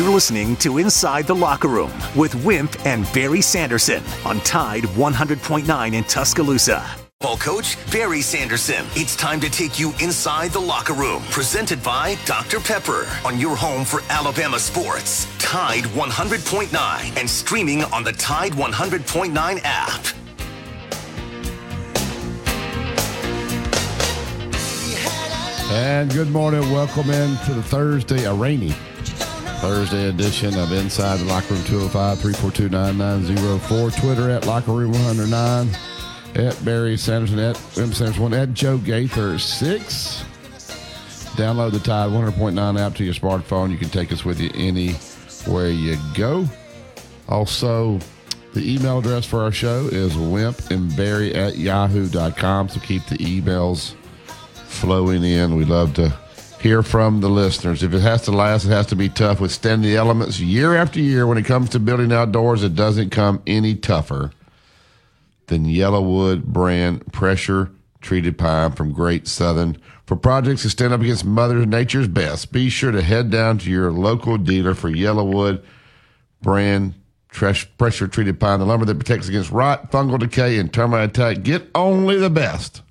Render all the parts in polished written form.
You're listening to Inside the Locker Room with Wimp and Barry Sanderson on Tide 100.9 in Tuscaloosa. Football coach Barry Sanderson. It's time to take you inside the locker room. Presented by Dr. Pepper on your home for Alabama sports. Tide 100.9 and streaming on the Tide 100.9 app. And good morning. Welcome in to the rainy Thursday edition of Inside the Locker Room. 205-342-9904. Twitter at Locker Room 109. At Barry Sanderson, at Wimp Sanderson 1, at Joe Gaither 6. Download the Tide 100.9 app to your smartphone. You can take us with you anywhere you go. Also, the email address for our show is wimpandbarry@yahoo.com. So keep the emails flowing in. We love to hear from the listeners. If it has to last, it has to be tough. Withstand the elements year after year. When it comes to building outdoors, it doesn't come any tougher than Yellowwood brand pressure-treated pine from Great Southern. For projects that stand up against Mother Nature's best, be sure to head down to your local dealer for Yellowwood brand pressure-treated pine, the lumber that protects against rot, fungal decay, and termite attack. Get only the best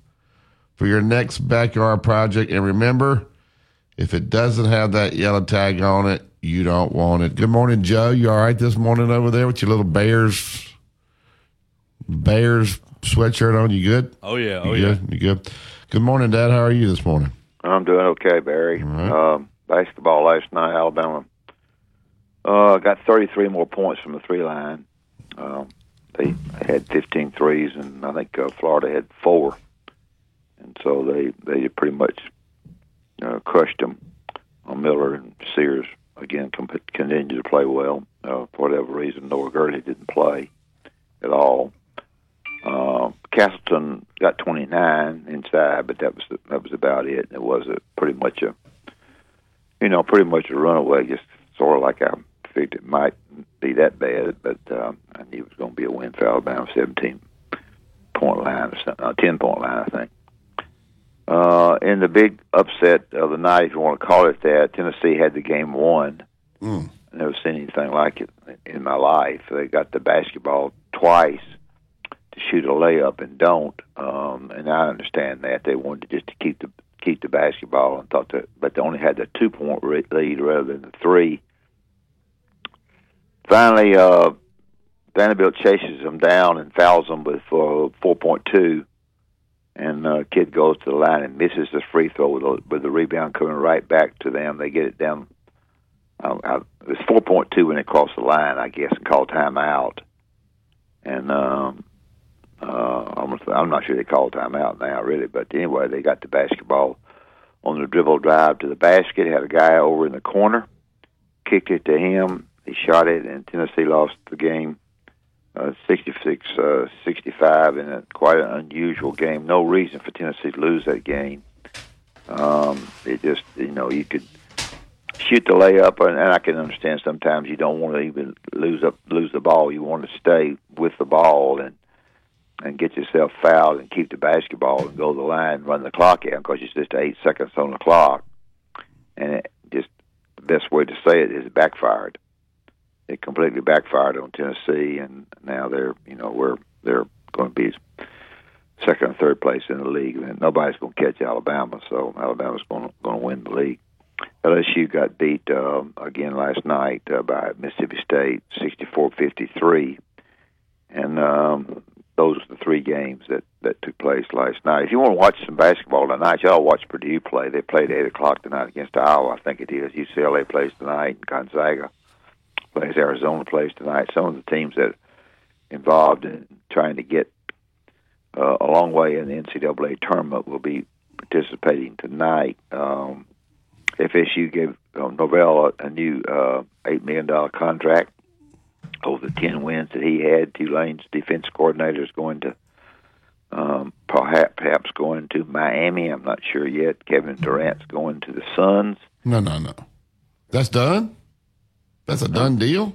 for your next backyard project. And remember, if it doesn't have that yellow tag on it, you don't want it. Good morning, Joe. You all right this morning over there with your little Bears sweatshirt on? You good? Oh, yeah. You good? Good morning, Dad. How are you this morning? I'm doing okay, Barry. All right. Basketball last night, Alabama got 33 more points from the three line. They had 15 threes, and I think Florida had 4. And so they pretty much crushed them on Miller and Sears. Again, continue to play well. For whatever reason, Noah Gurley didn't play at all. Castleton got 29 inside, but that was about it. It was pretty much a runaway, just sort of like I figured it might be that bad, but I knew it was going to be a win for Alabama, 17-point line or something, 10-point line, I think. In the big upset of the night, if you want to call it that, Tennessee had the game won. I've never seen anything like it in my life. They got the basketball twice to shoot a layup and don't. And I understand that they wanted just to keep the basketball and thought that, but they only had the 2-point lead rather than the 3. Finally, Vanderbilt chases them down and fouls them with 4.2. And the kid goes to the line and misses the free throw with the rebound coming right back to them. They get it down. It was 4.2 when it crossed the line, I guess, and called timeout. And I'm not sure they called timeout now, really. But anyway, they got the basketball on the dribble drive to the basket, had a guy over in the corner, kicked it to him. He shot it, and Tennessee lost the game 66-65 in quite an unusual game. No reason for Tennessee to lose that game. It just, you could shoot the layup, and I can understand sometimes you don't want to even lose the ball. You want to stay with the ball and get yourself fouled and keep the basketball and go to the line, run the clock out, because it's just 8 seconds on the clock. And it just, the best way to say it is it backfired. It completely backfired on Tennessee, and now they're going to be second and third place in the league. And nobody's going to catch Alabama, so Alabama's going to win the league. LSU got beat again last night by Mississippi State, 64-53, and those are the 3 games that took place last night. If you want to watch some basketball tonight, y'all watch Purdue play. They played 8:00 tonight against Iowa, I think it is. UCLA plays tonight, and Gonzaga plays. Arizona plays tonight. Some of the teams that are involved in trying to get a long way in the NCAA tournament will be participating tonight. FSU gave Norvell a new $8 million contract over the 10 wins that he had. Tulane's defense coordinator is going to perhaps going to Miami. I'm not sure yet. Kevin Durant's going to the Suns. No. That's done? That's a done deal?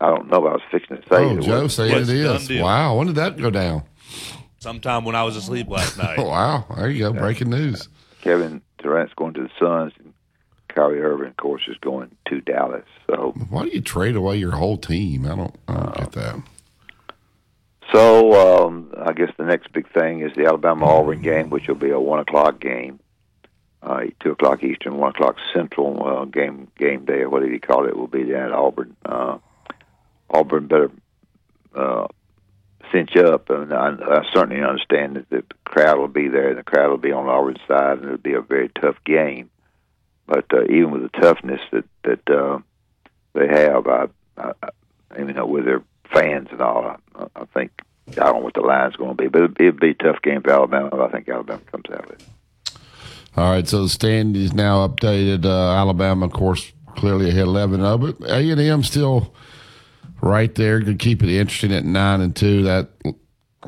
I don't know. I was fixing to say it. Joe, say it is. Wow. When did that go down? Sometime when I was asleep last night. Oh, wow. There you go. Breaking news. Kevin Durant's going to the Suns, and Kyrie Irving, of course, is going to Dallas. So So why do you trade away your whole team? I don't get that. So I guess the next big thing is the Alabama-Auburn game, which will be a 1 o'clock game, 2 o'clock Eastern, 1 o'clock Central game day or whatever you call it will be there at Auburn. Auburn better cinch up, and I certainly understand that the crowd will be there, and the crowd will be on Auburn's side, and it'll be a very tough game. But even with the toughness that they have, I with their fans and all, I think I don't know what the line's going to be, but it'll be a tough game for Alabama. But I think Alabama comes out with it. All right, so the stand is now updated. Alabama, of course, clearly ahead 11-0, but A&M still right there. Could keep it interesting at 9-2. That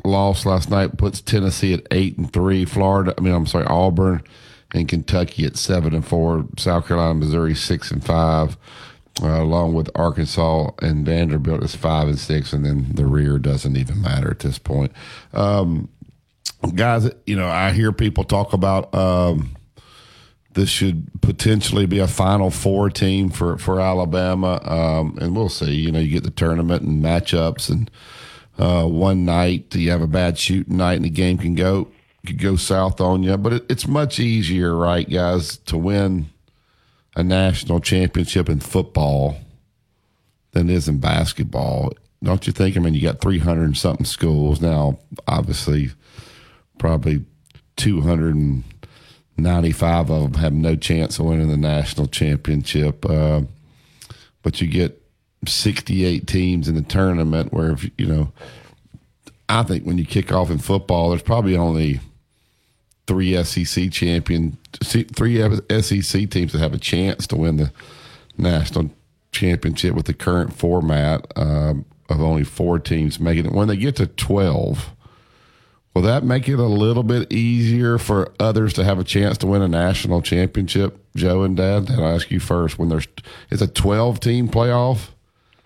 loss last night puts Tennessee at 8-3. Auburn and Kentucky at 7-4. South Carolina, Missouri 6-5. Along with Arkansas and Vanderbilt is 5-6, and then the rear doesn't even matter at this point. Guys, I hear people talk about this should potentially be a Final Four team for Alabama, and we'll see. You get the tournament and matchups, and one night you have a bad shooting night, and the game could go south on you. But it's much easier, right, guys, to win a national championship in football than it is in basketball, don't you think? I mean, you got 300 and something schools now, obviously probably 295 of them have no chance of winning the national championship. But you get 68 teams in the tournament where, I think when you kick off in football, there's probably only three SEC teams that have a chance to win the national championship with the current format of only four teams making it. When they get to 12, will that make it a little bit easier for others to have a chance to win a national championship, Joe and Dad? And I'll ask you first, when it's a 12-team playoff?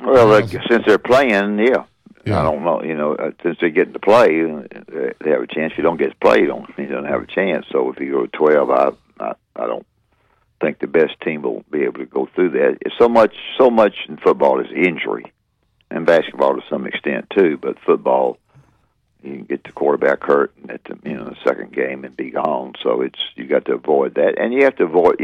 Well, since they're playing, yeah. Yeah. I don't know, since they get to play, they have a chance. If you don't get to play, you don't have a chance. So if you go to 12, I don't think the best team will be able to go through that. It's so much in football is injury, and basketball to some extent too. But football, you can get the quarterback hurt at the second game and be gone. So you got to avoid that, and you have to avoid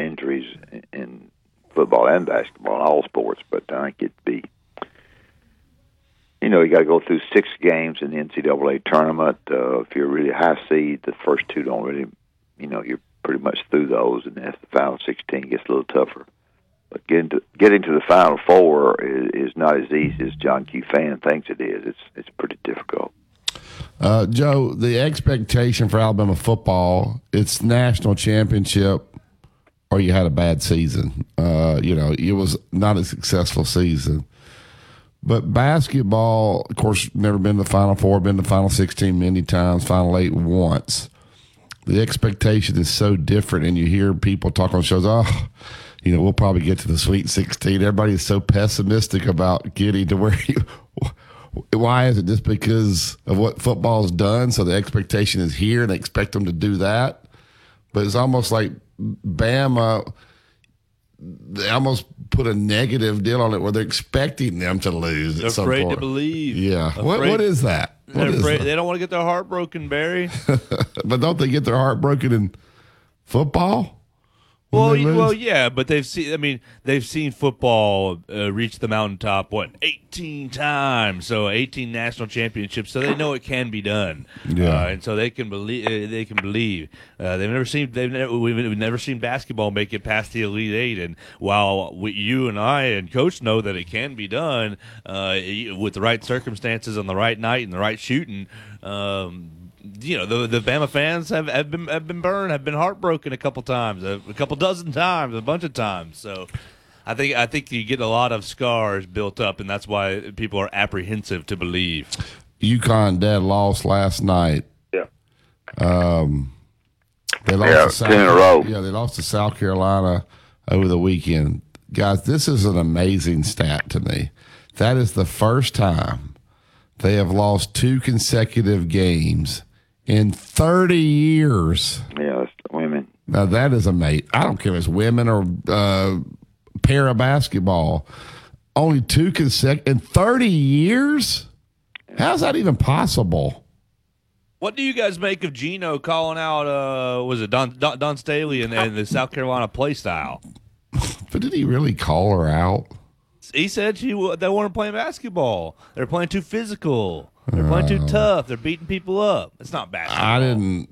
injuries in football and basketball and all sports. But I think it'd be. You got to go through 6 games in the NCAA tournament. If you're really high seed, the first 2 don't really, you're pretty much through those, and that's the final 16 gets a little tougher. But getting to the Final Four is not as easy as John Q. Fan thinks it is. It's pretty difficult. Joe, the expectation for Alabama football, it's national championship, or you had a bad season. It was not a successful season. But basketball, of course, never been to the Final Four, been to the Final 16 many times, Final 8 once. The expectation is so different, and you hear people talk on shows, we'll probably get to the Sweet 16. Everybody is so pessimistic about getting to where why is it just because of what football's done? So the expectation is here, and they expect them to do that. But it's almost like Bama – they almost put a negative deal on it where they're expecting them to lose. They're afraid to believe. Yeah. What is that? They don't want to get their heart broken, Barry. But don't they get their heart broken in football? Well, yeah, but they've seen football reach the mountaintop, 18 times? So 18 national championships. So they know it can be done. Yeah, and so they can believe. We've never seen basketball make it past the Elite Eight. And while you and I and Coach know that it can be done with the right circumstances on the right night and the right shooting. The Bama fans have been burned, have been heartbroken a couple times, a couple dozen times, a bunch of times. So, I think you get a lot of scars built up, and that's why people are apprehensive to believe. UConn, Dad, lost last night. Yeah. They lost to South 10 in a row. Yeah, they lost to South Carolina over the weekend. Guys, this is an amazing stat to me. That is the first time they have lost 2 consecutive games in 30 years. Yeah, that's women. Now, that is amazing. I don't care if it's women or para basketball. Only two consecutive in 30 years? How's that even possible? What do you guys make of Geno calling out, Don Staley and the South Carolina play style? But did he really call her out? He said they weren't playing basketball. They're playing too physical. They're playing too tough. They're beating people up. It's not basketball.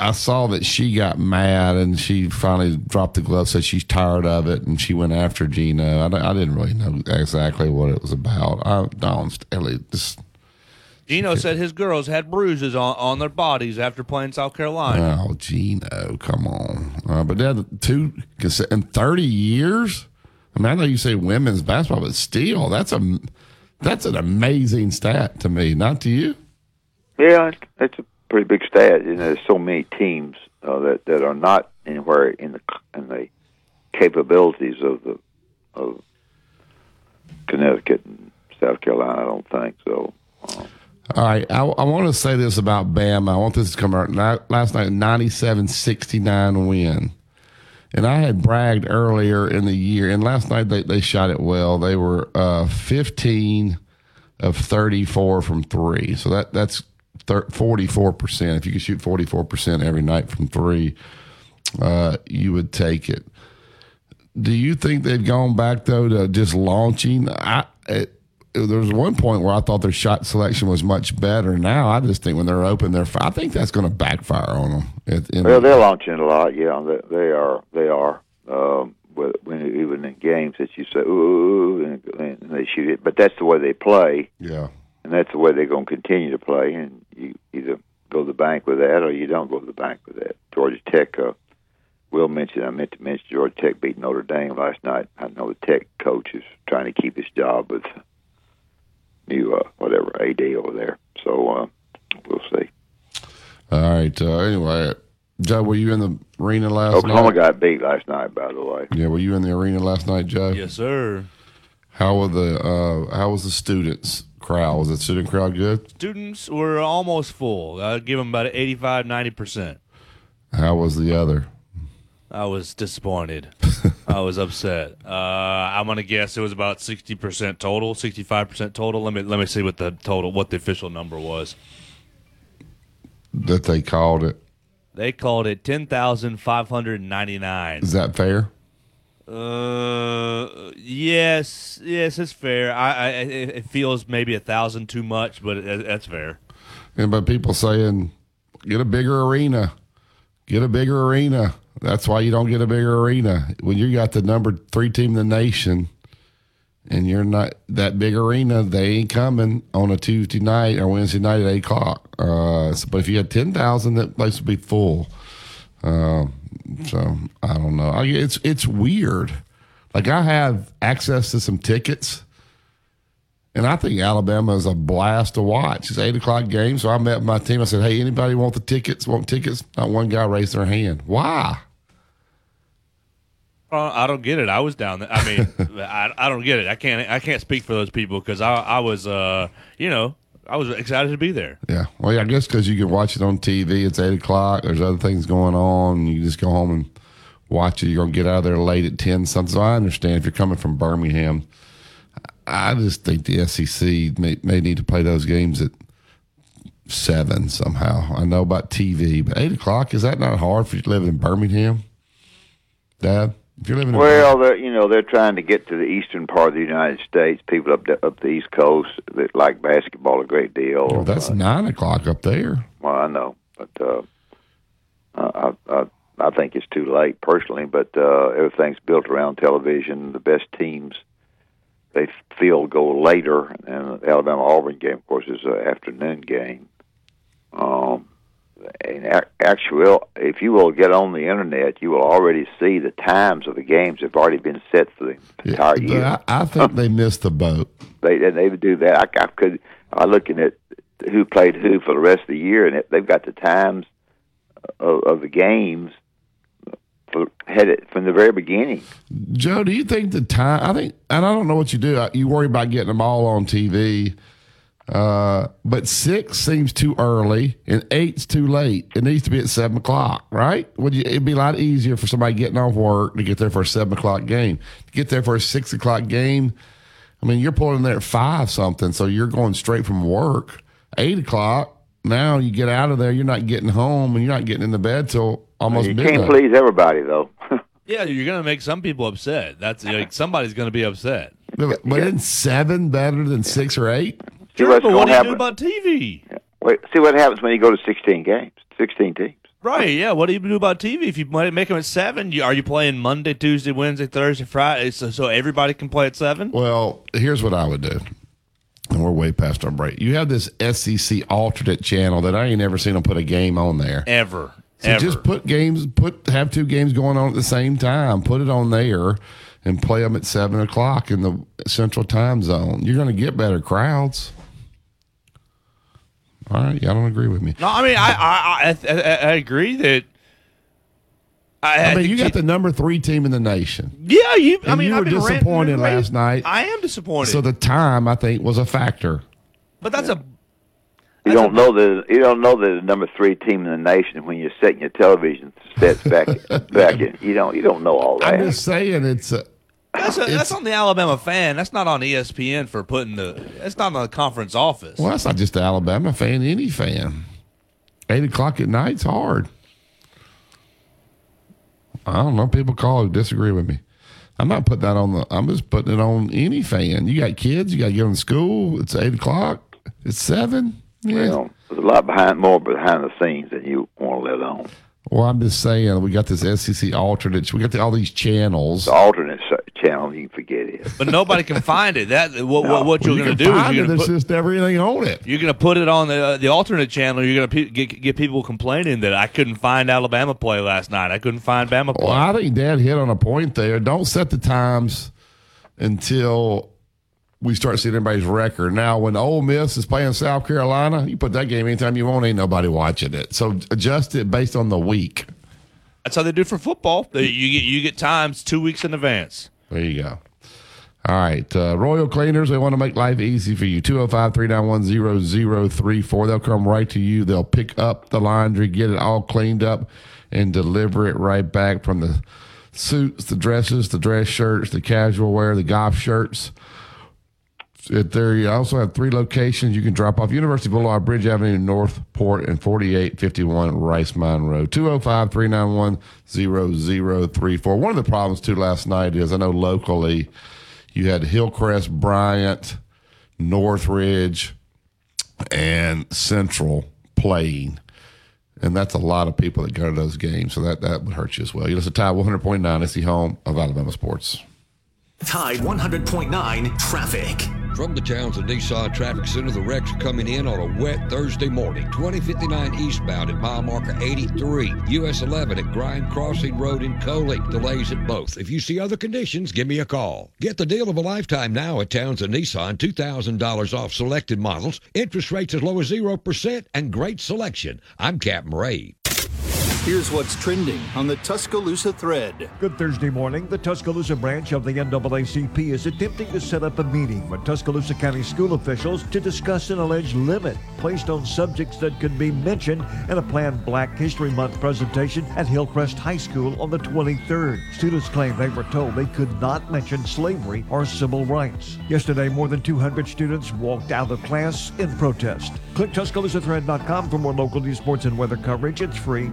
I saw that she got mad and she finally dropped the glove, said she's tired of it, and she went after Geno. I didn't really know exactly what it was about. Don Staley just... Geno said his girls had bruises on their bodies after playing South Carolina. Oh, Geno, come on. But that in 30 years? I mean, I know you say women's basketball, but still, that's an amazing stat to me. Not to you? Yeah, that's a pretty big stat. You know, there's so many teams that are not anywhere in the capabilities of Connecticut and South Carolina, I don't think so. All right, I want to say this about Bama. I want this to come out. Last night, 97-69 win. And I had bragged earlier in the year, and last night they shot it well. They were 15 of 34 from three. So that's 44%. If you could shoot 44% every night from three, you would take it. Do you think they've gone back, though, to just launching? There was one point where I thought their shot selection was much better. Now I just think when they're open, I think that's going to backfire on them. They're launching a lot. Yeah, they are. Even in games that you say, ooh, and they shoot it. But that's the way they play. Yeah, and that's the way they're going to continue to play. And you either go to the bank with that, or you don't go to the bank with that. Georgia Tech. I meant to mention Georgia Tech beat Notre Dame last night. I know the Tech coach is trying to keep his job with new AD over there. So we'll see. All right. Anyway, Joe, were you in the arena last night? Oklahoma got beat last night, by the way. Yeah, were you in the arena last night, Joe? Yes, sir. How was the students' crowd? Was the student crowd good? Students were almost full. I'd give them about 85, 90%. How was the other? I was disappointed. I was upset. I'm gonna guess it was about 60% total, 65% total. Let me see what the official number was. That they called it. They called it 10,599. Is that fair? Yes, it's fair. It feels maybe 1,000 too much, but that's fair. And by people saying, get a bigger arena. That's why you don't get a bigger arena. When you got the number 3 team in the nation and you're not that big arena, they ain't coming on a Tuesday night or Wednesday night at 8 o'clock. But if you had 10,000, that place would be full. So I don't know. It's weird. Like, I have access to some tickets, and I think Alabama is a blast to watch. It's 8 o'clock game, so I met my team. I said, hey, anybody want the tickets? Want tickets? Not one guy raised their hand. Why? I don't get it. I was down there. I mean, I don't get it. I can't speak for those people because I was, I was excited to be there. Yeah. Well, yeah, I guess because you can watch it on TV. It's 8 o'clock. There's other things going on. You can just go home and watch it. You're going to get out of there late at 10. So I understand if you're coming from Birmingham. I just think the SEC may need to play those games at 7 somehow. I know about TV, but 8 o'clock, is that not hard for you to live in Birmingham? Dad, if you're living in they're trying to get to the eastern part of the United States. People up the East Coast that like basketball a great deal. Well, that's 9 o'clock up there. Well, I know, but I think it's too late personally, but everything's built around television. The best teams, they feel, go later, and the Alabama-Auburn game, of course, is an afternoon game. If you will get on the internet, you will already see the times of the games have already been set for the entire year. I think they missed the boat. They would do that. I looking at who played who for the rest of the year, and they've got the times of the games headed from the very beginning. Joe, do you think the time? I don't know what you do. You worry about getting them all on TV. But 6 seems too early, and 8's too late. It needs to be at 7 o'clock, right? It'd be a lot easier for somebody getting off work to get there for a 7 o'clock game. To get there for a 6 o'clock game, I mean, you're pulling there at 5 something, so you're going straight from work. 8 o'clock, now you get out of there, you're not getting home, and you're not getting in the bed till almost midnight. You can't please everybody, though. Yeah, you're going to make some people upset. That's like, somebody's going to be upset. But isn't 7 better than 6 or 8? Sure, but what do you do about TV? Wait, see what happens when you go to 16 games, 16 teams. Right, yeah. What do you do about TV? If you make them at 7, are you playing Monday, Tuesday, Wednesday, Thursday, Friday, so everybody can play at 7? Well, here's what I would do, and we're way past our break. You have this SEC alternate channel that I ain't ever seen them put a game on there. Ever, so ever. Just put games, have 2 games going on at the same time. Put it on there and play them at 7 o'clock in the Central Time Zone. You're going to get better crowds. All right, y'all don't agree with me. No, I mean, I agree that. I mean, you got the number 3 team in the nation. Yeah, I've been disappointed last night. I am disappointed. So the time, I think, was a factor. But that's you don't know that the number 3 team in the nation when you're setting your television sets back in. You don't know all that. I'm just saying it's. That's on the Alabama fan. That's not on ESPN for putting that's not on the conference office. Well, that's not just the Alabama fan, any fan. 8 o'clock at night's hard. I don't know. People call who disagree with me. I'm not putting that on I'm just putting it on any fan. You got kids, you got to get them to school. It's 8 o'clock. It's 7. Yeah. Well, there's a lot more behind the scenes than you want to let on. Well, I'm just saying, we got this SEC alternates. We got all these channels. The alternate channel, you can forget it. But nobody can find it. What you're going to do is there's just everything on it. You're going to put it on the alternate channel. You're going to get people complaining that I couldn't find Alabama play last night. I couldn't find Bama play. Well, I think Dad hit on a point there. Don't set the times until we start seeing everybody's record. Now, when Ole Miss is playing South Carolina, you put that game anytime you want, ain't nobody watching it. So adjust it based on the week. That's how they do for football. You get times 2 weeks in advance. There you go. All right. Royal Cleaners, they want to make life easy for you. 205-391-0034. They'll come right to you. They'll pick up the laundry, get it all cleaned up, and deliver it right back from the suits, the dresses, the dress shirts, the casual wear, the golf shirts. You also have 3 locations you can drop off. University Boulevard, Bridge Avenue, Northport, and 4851 Rice Mine Road. 205-391-0034. One of the problems, too, last night is I know locally you had Hillcrest, Bryant, Northridge, and Central playing. And that's a lot of people that go to those games, so that would hurt you as well. You listen to Tide 100.9. It's the home of Alabama sports. Tide 100.9 traffic. From the Towns and Nissan Traffic Center, the wrecks are coming in on a wet Thursday morning. 2059 eastbound at mile marker 83. US 11 at Grind Crossing Road in Coley. Delays at both. If you see other conditions, give me a call. Get the deal of a lifetime now at Towns and Nissan. $2,000 off selected models. Interest rates as low as 0% and great selection. I'm Captain Ray. Here's what's trending on the Tuscaloosa Thread. Good Thursday morning. The Tuscaloosa branch of the NAACP is attempting to set up a meeting with Tuscaloosa County school officials to discuss an alleged limit placed on subjects that could be mentioned in a planned Black History Month presentation at Hillcrest High School on the 23rd. Students claim they were told they could not mention slavery or civil rights. Yesterday, more than 200 students walked out of class in protest. Click TuscaloosaThread.com for more local news, sports, and weather coverage. It's free.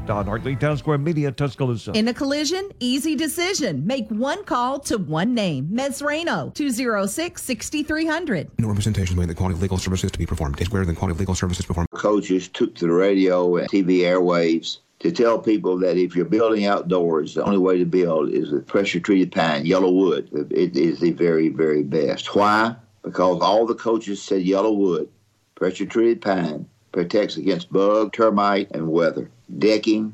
Town Square Media, Tuscaloosa. In a collision, easy decision. Make one call to one name. Mesrano, 206-6300. No representations made that quality legal services to be performed is greater than quality legal services performed. Coaches took to the radio and TV airwaves to tell people that if you're building outdoors, the only way to build is with pressure-treated pine, Yellowwood. It is the very, very best. Why? Because all the coaches said Yellowwood, pressure-treated pine, protects against bug, termite, and weather. Decking,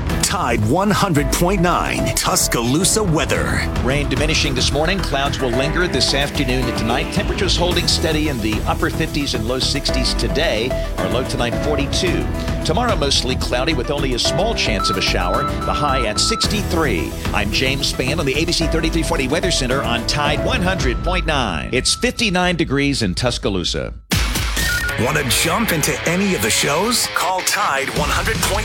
Tide 100.9 Tuscaloosa weather. Rain diminishing this morning. Clouds will linger this afternoon and tonight. Temperatures holding steady in the upper 50s and low 60s today. Our low tonight 42. Tomorrow mostly cloudy with only a small chance of a shower. The high at 63. I'm James Spann on the ABC 3340 Weather Center on Tide 100.9. It's 59 degrees in Tuscaloosa. Want to jump into any of the shows? Call Tide 100.9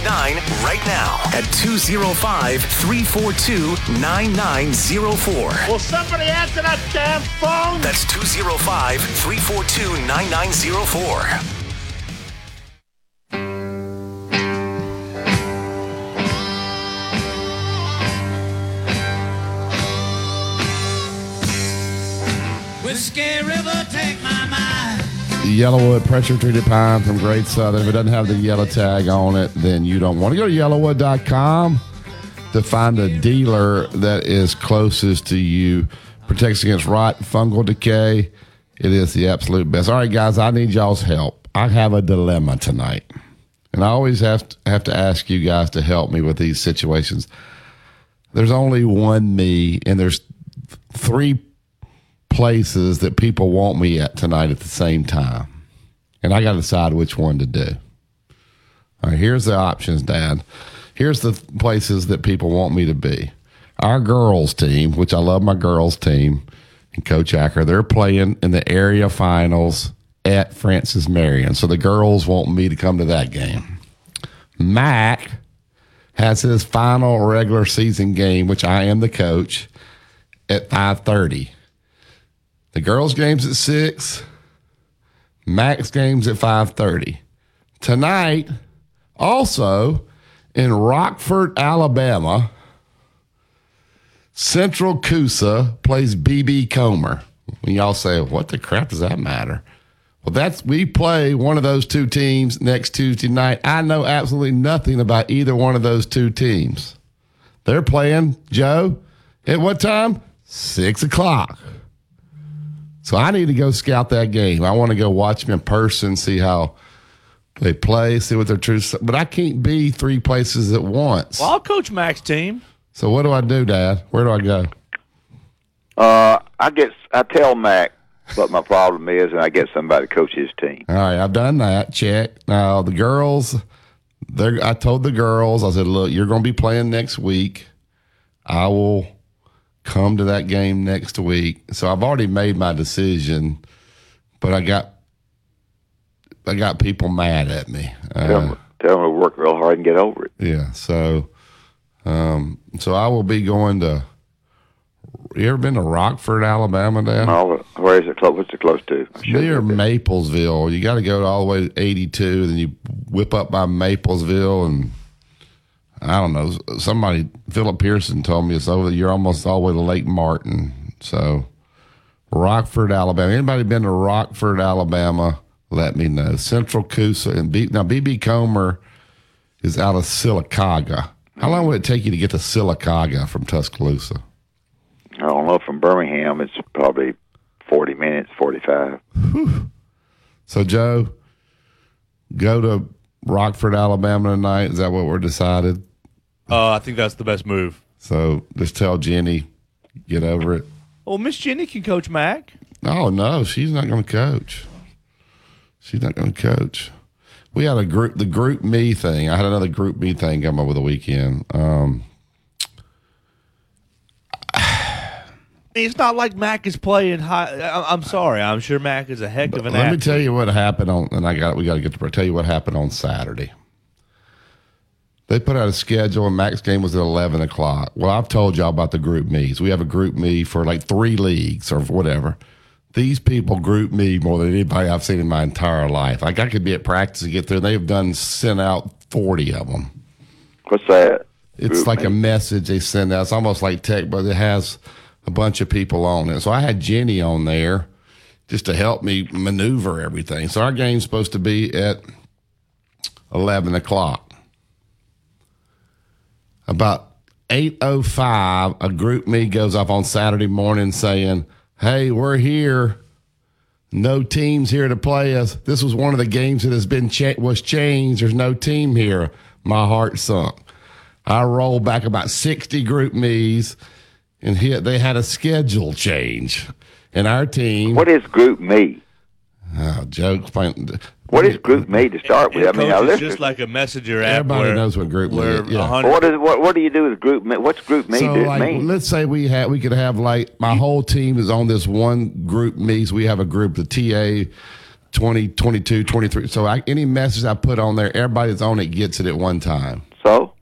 right now at 205-342-9904. Will somebody answer that damn phone? That's 205-342-9904. Whiskey River, take my mind. Yellowwood pressure-treated pine from Great Southern. If it doesn't have the yellow tag on it, then you don't want to. Go to yellowwood.com to find a dealer that is closest to you. Protects against rot, fungal decay. It is the absolute best. All right, guys, I need y'all's help. I have a dilemma tonight, and I always have to ask you guys to help me with these situations. There's only one me, and there's three places that people want me at tonight at the same time, and I got to decide which one to do. All right, here's the options, Dad. Here's the places that people want me to be. Our girls team, which I love my girls team, and Coach Acker, they're playing in the area finals at Francis Marion, so the girls want me to come to that game. Mac has his final regular season game, which I am the coach, at 5:30. The girls' game's at 6, Mac's game's at 5:30. Tonight, also in Rockford, Alabama, Central Coosa plays BB Comer. When y'all say, what the crap does that matter? Well, we play one of those two teams next Tuesday night. I know absolutely nothing about either one of those two teams. They're playing, Joe, at what time? 6 o'clock. So I need to go scout that game. I want to go watch them in person, see how they play, see what their true. But I can't be three places at once. Well, I'll coach Mac's team. So what do I do, Dad? Where do I go? I tell Mac what my problem is, and I get somebody to coach his team. All right, I've done that. Check. Now, the girls, I told the girls, I said, look, you're going to be playing next week. I will come to that game next week. So I've already made my decision, but I got people mad at me. Tell them to work real hard and get over it. Yeah. So I will be going to. You ever been to Rockford, Alabama, Dad? No. Where is it close? What's it close to? Near Maplesville. You got to go all the way to 82, then you whip up by Maplesville and. I don't know. Somebody, Philip Pearson, told me it's over. You're almost all the way to Lake Martin. So, Rockford, Alabama. Anybody been to Rockford, Alabama? Let me know. Central Coosa and now BB Comer is out of Sylacauga. How long would it take you to get to Sylacauga from Tuscaloosa? I don't know. From Birmingham, it's probably 40 minutes, 45. Whew. So, Joe, go to Rockford, Alabama tonight. Is that what we're decided? I think that's the best move. So just tell Jenny, get over it. Well, Miss Jenny can coach Mac. Oh, no, she's not going to coach. She's not going to coach. We had the group me thing. I had another group me thing come over the weekend. It's not like Mac is playing high. I'm sorry. I'm sure Mac is a heck of an athlete. Let me tell you what happened tell you what happened on Saturday. They put out a schedule, and Mac's game was at 11 o'clock. Well, I've told y'all about the group me's. We have a group me for like 3 leagues or whatever. These people group me more than anybody I've seen in my entire life. Like, I could be at practice and get there. They've sent out 40 of them. What's that? It's like a message they send out. It's almost like tech, but it has a bunch of people on it. So I had Jenny on there just to help me maneuver everything. So our game's supposed to be at 11 o'clock. About 8:05, a group me goes off on Saturday morning saying, hey, we're here. No team's here to play us. This was one of the games that was changed. There's no team here. My heart sunk. I rolled back about 60 group me's, and they had a schedule change. And our team... What is group me? Oh, jokes. What is group me to start with? I mean, it's just like a messenger app. Everybody knows what group me is. Yeah. What do you do with group me? What's group me mean? Let's say we could have like my whole team is on this one group me. So we have a group, the TA 20, 22, 23. So any message I put on there, everybody that's on it gets it at one time. So?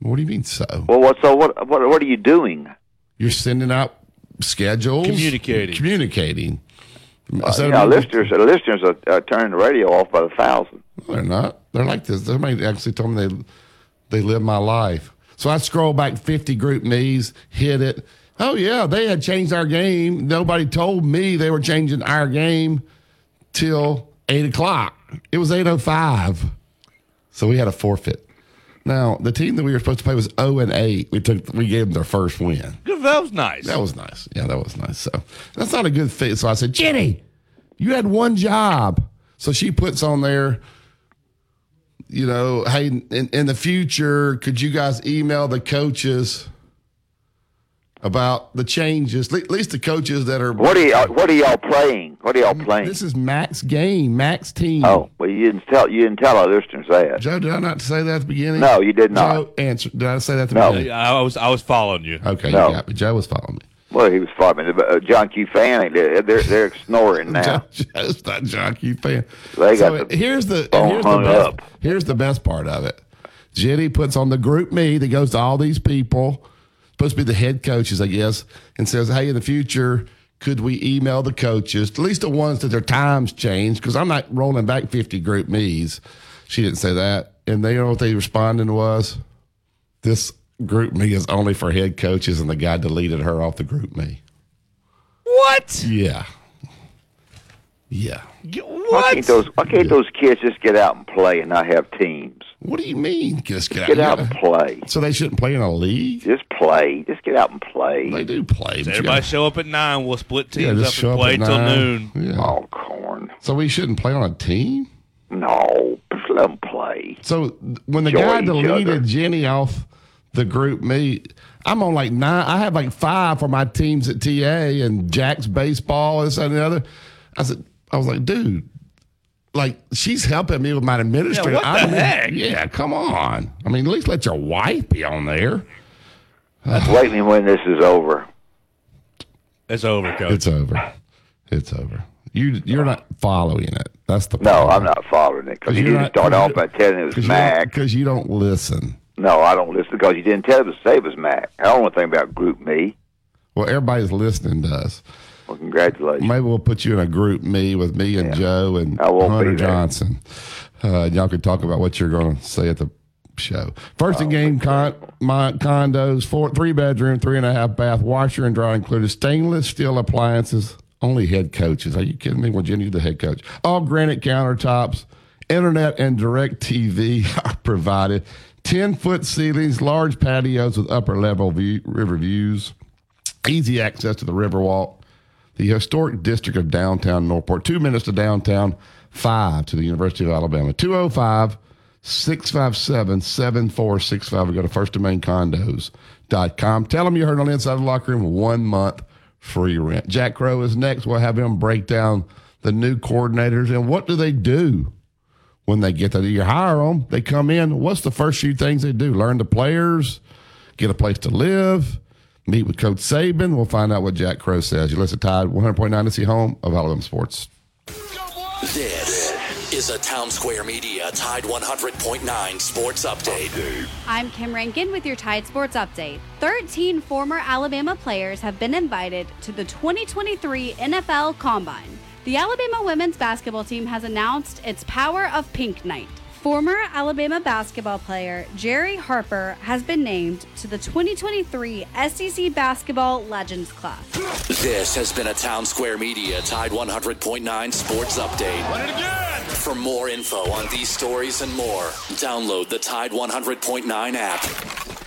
What do you mean so? Well, so what are you doing? You're sending out schedules. Communicating. Listeners are turning the radio off by the thousand. No, they're not. They're like this. Somebody actually told me they live my life. So I scroll back 50 group me's, hit it. Oh, yeah, they had changed our game. Nobody told me they were changing our game till 8 o'clock. It was 8:05. So we had a forfeit. Now, the team that we were supposed to play was 0-8. We gave them their first win. That was nice. Yeah, that was nice. So that's not a good fit. So I said, Jenny, you had one job. So she puts on there, you know, hey, in the future, could you guys email the coaches about the changes? At least the coaches that are. What are y'all playing? This is Mac's game, Mac's team. Oh, well, you didn't tell our listeners that. Joe, did I not say that at the beginning? No, you did not. Joe, answer. Did I say that at the beginning? No, I was following you. Okay, no. You got me. Joe was following me. Well, he was following me. John Q. Fan, they're snoring now. Joe's not John Q. Fan. They got here's the best part of it. Jenny puts on the group me that goes to all these people. Supposed to be the head coaches, I guess, and says, hey, in the future, could we email the coaches, at least the ones that their times change, because I'm not rolling back 50 group me's. She didn't say that. And they know what they responding was, this group me is only for head coaches, and the guy deleted her off the group me. What? Yeah. What? Why can't those kids just get out and play and not have teams? What do you mean? Just get out and play. So they shouldn't play in a league? Just play. Just get out and play. They do play. So everybody show up at 9. We'll split teams up and play till noon. Yeah. Oh, corn. So we shouldn't play on a team? No. Just let them play. So when the guy deleted Jenny off the group meet, I'm on like 9. I have like 5 for my teams at TA and Jack's baseball and this and the other. I was like, dude. Like, she's helping me with my administrator. Yeah, what the heck? Yeah, come on. I mean, at least let your wife be on there. That's waiting when this is over. It's over, Coach. It's over. You're not following it. That's the problem. No, I'm not following it. Because you didn't start off by telling it was Mac. Because you don't listen. No, I don't listen because you didn't tell us to say it was Mac. I don't know anything about group me. Well, everybody's listening to us. Well, congratulations. Maybe we'll put you in a group me with me and Joe and Hunter Johnson. Y'all can talk about what you're going to say at the show. First in game condos, 3-bedroom, 3.5-bath, washer and dryer included, stainless steel appliances, only head coaches. Are you kidding me? Well, Jenny's the head coach. All granite countertops, internet and direct TV are provided, 10-foot ceilings, large patios with upper-level river views, easy access to the Riverwalk. The historic district of downtown Northport, 2 minutes to downtown, 5 to the University of Alabama, 205-657-7465. We go to firstdomaincondos.com. Tell them you heard on the Inside the Locker Room, 1 month free rent. Jack Crow is next. We'll have him break down the new coordinators and what do they do when they get there. You hire them, they come in. What's the first few things they do? Learn the players, get a place to live. Meet with Coach Saban. We'll find out what Jack Crow says. You listen to Tide 100.9 to see home of Alabama sports. This is a Town Square Media Tide 100.9 Sports Update. I'm Kim Rankin with your Tide Sports Update. 13 former Alabama players have been invited to the 2023 NFL Combine. The Alabama women's basketball team has announced its Power of Pink Night. Former Alabama basketball player Jerry Harper has been named to the 2023 SEC Basketball Legends Class. This has been a Town Square Media Tide 100.9 Sports Update. For more info on these stories and more, download the Tide 100.9 app.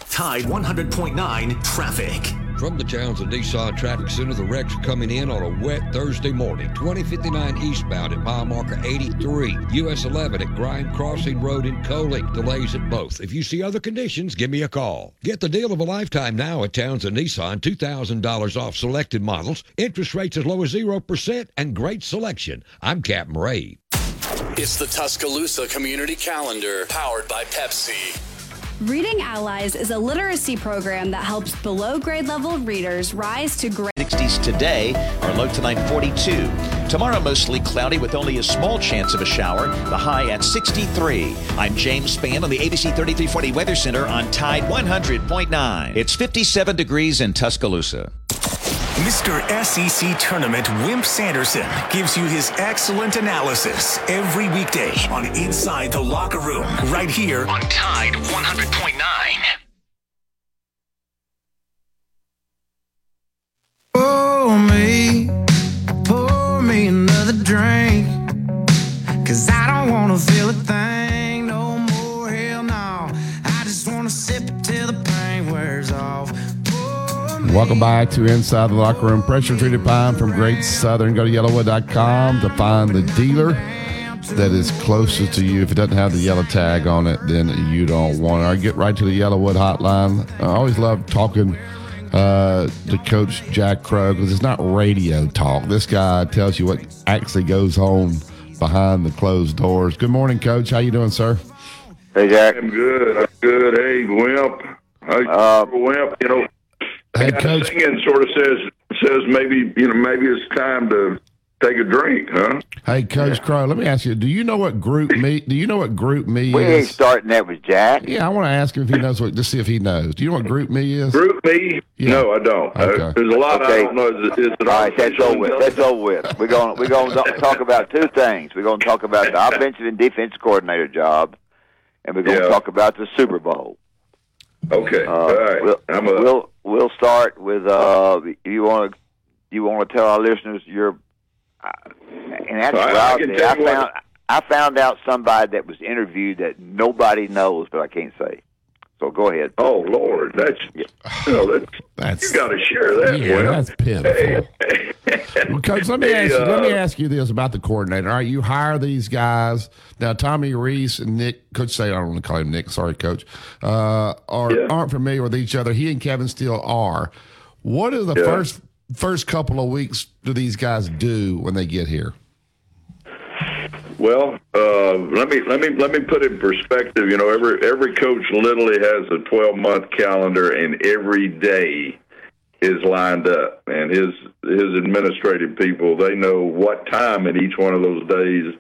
Tide 100.9 Traffic. From the Townsend Nissan Traffic Center, the wrecks are coming in on a wet Thursday morning. 2059 eastbound at mile marker 83. US 11 at Grime Crossing Road in Coling. Delays at both. If you see other conditions, give me a call. Get the deal of a lifetime now at Townsend Nissan. $2,000 off selected models. Interest rates as low as 0% and great selection. I'm Captain Ray. It's the Tuscaloosa Community Calendar, powered by Pepsi. Reading Allies is a literacy program that helps below-grade level readers rise to grade 60s today, our low tonight 42. Tomorrow, mostly cloudy with only a small chance of a shower, the high at 63. I'm James Spann on the ABC 3340 Weather Center on Tide 100.9. It's 57 degrees in Tuscaloosa. Mr. SEC Tournament Wimp Sanderson gives you his excellent analysis every weekday on Inside the Locker Room, right here on Tide 100.9. Pour me another drink, 'cause I don't want to feel a thing no more, hell no. I just want to sip it till the pain wears off. Welcome back to Inside the Locker Room. Pressure-treated pine from Great Southern. Go to Yellowwood.com to find the dealer that is closest to you. If it doesn't have the yellow tag on it, then you don't want it. Or get right to the Yellowwood hotline. I always love talking to Coach Jack Crow because it's not radio talk. This guy tells you what actually goes on behind the closed doors. Good morning, Coach. How you doing, sir? Hey, Jack. I'm good. I'm good. Hey, Wimp. Wimp, you know. Hey, Coach. Singing sort of says maybe it's time to take a drink, huh? Hey, Coach Crow, let me ask you: Do you know what Group Me is? We ain't starting that with Jack. Yeah, I want to ask him if he knows what. Just see if he knows. Do you know what Group Me is? Group Me? Yeah. No, I don't. Okay. There's a lot I don't know. All right, that's over with. That's over with. We're gonna talk about two things. We're gonna talk about the offensive and defensive coordinator job, and we're gonna talk about the Super Bowl. Okay. All right. We'll start with you want to tell our listeners your and actually I found out somebody that was interviewed that nobody knows, but I can't say. So go ahead. Oh Lord, that's you got to share that. Yeah, that's pitiful. Well, Coach, let me ask you this about the coordinator. All right, you hire these guys now. Tommy Rees and Nick, Coach say I don't want to call him Nick. Sorry, Coach. Aren't familiar with each other. He and Kevin Steele are. What are the first couple of weeks do these guys do when they get here? Well, let me put it in perspective. You know, every coach literally has a 12-month calendar, and every day is lined up. And his administrative people, they know what time in each one of those days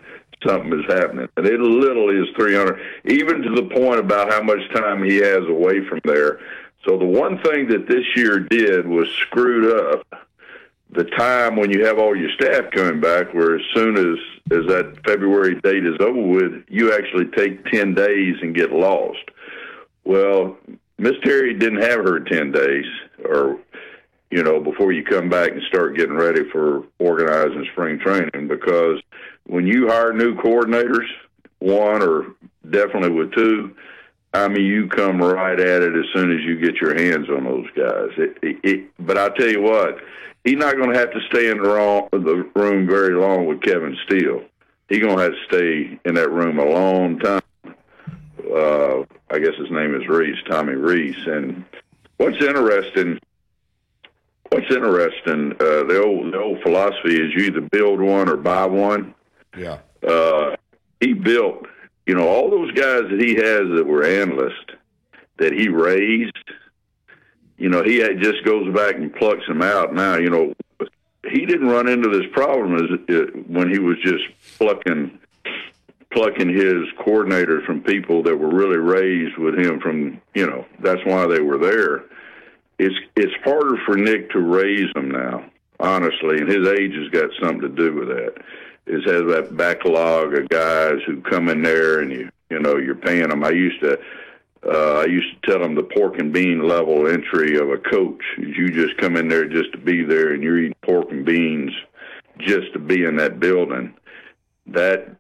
something is happening. And it literally is 300, even to the point about how much time he has away from there. So the one thing that this year did was screwed up the time when you have all your staff coming back, where as soon as that February date is over with, you actually take 10 days and get lost. Well, Miss Terry didn't have her 10 days or, you know, before you come back and start getting ready for organizing spring training, because when you hire new coordinators, one or definitely with two, I mean, you come right at it as soon as you get your hands on those guys. But I'll tell you what, he's not going to have to stay in the room very long with Kevin Steele. He's going to have to stay in that room a long time. I guess his name is Rees, Tommy Rees. And what's interesting, the old philosophy is you either build one or buy one. Yeah. He built, you know, all those guys that he has that were analysts that he raised. You know, he just goes back and plucks them out now. You know, he didn't run into this problem when he was just plucking his coordinators from people that were really raised with him from, you know, that's why they were there. It's harder for Nick to raise them now, honestly, and his age has got something to do with that. It has that backlog of guys who come in there and, you know, you're paying them. I used to tell them the pork and bean level entry of a coach is you just come in there just to be there, and you're eating pork and beans just to be in that building. That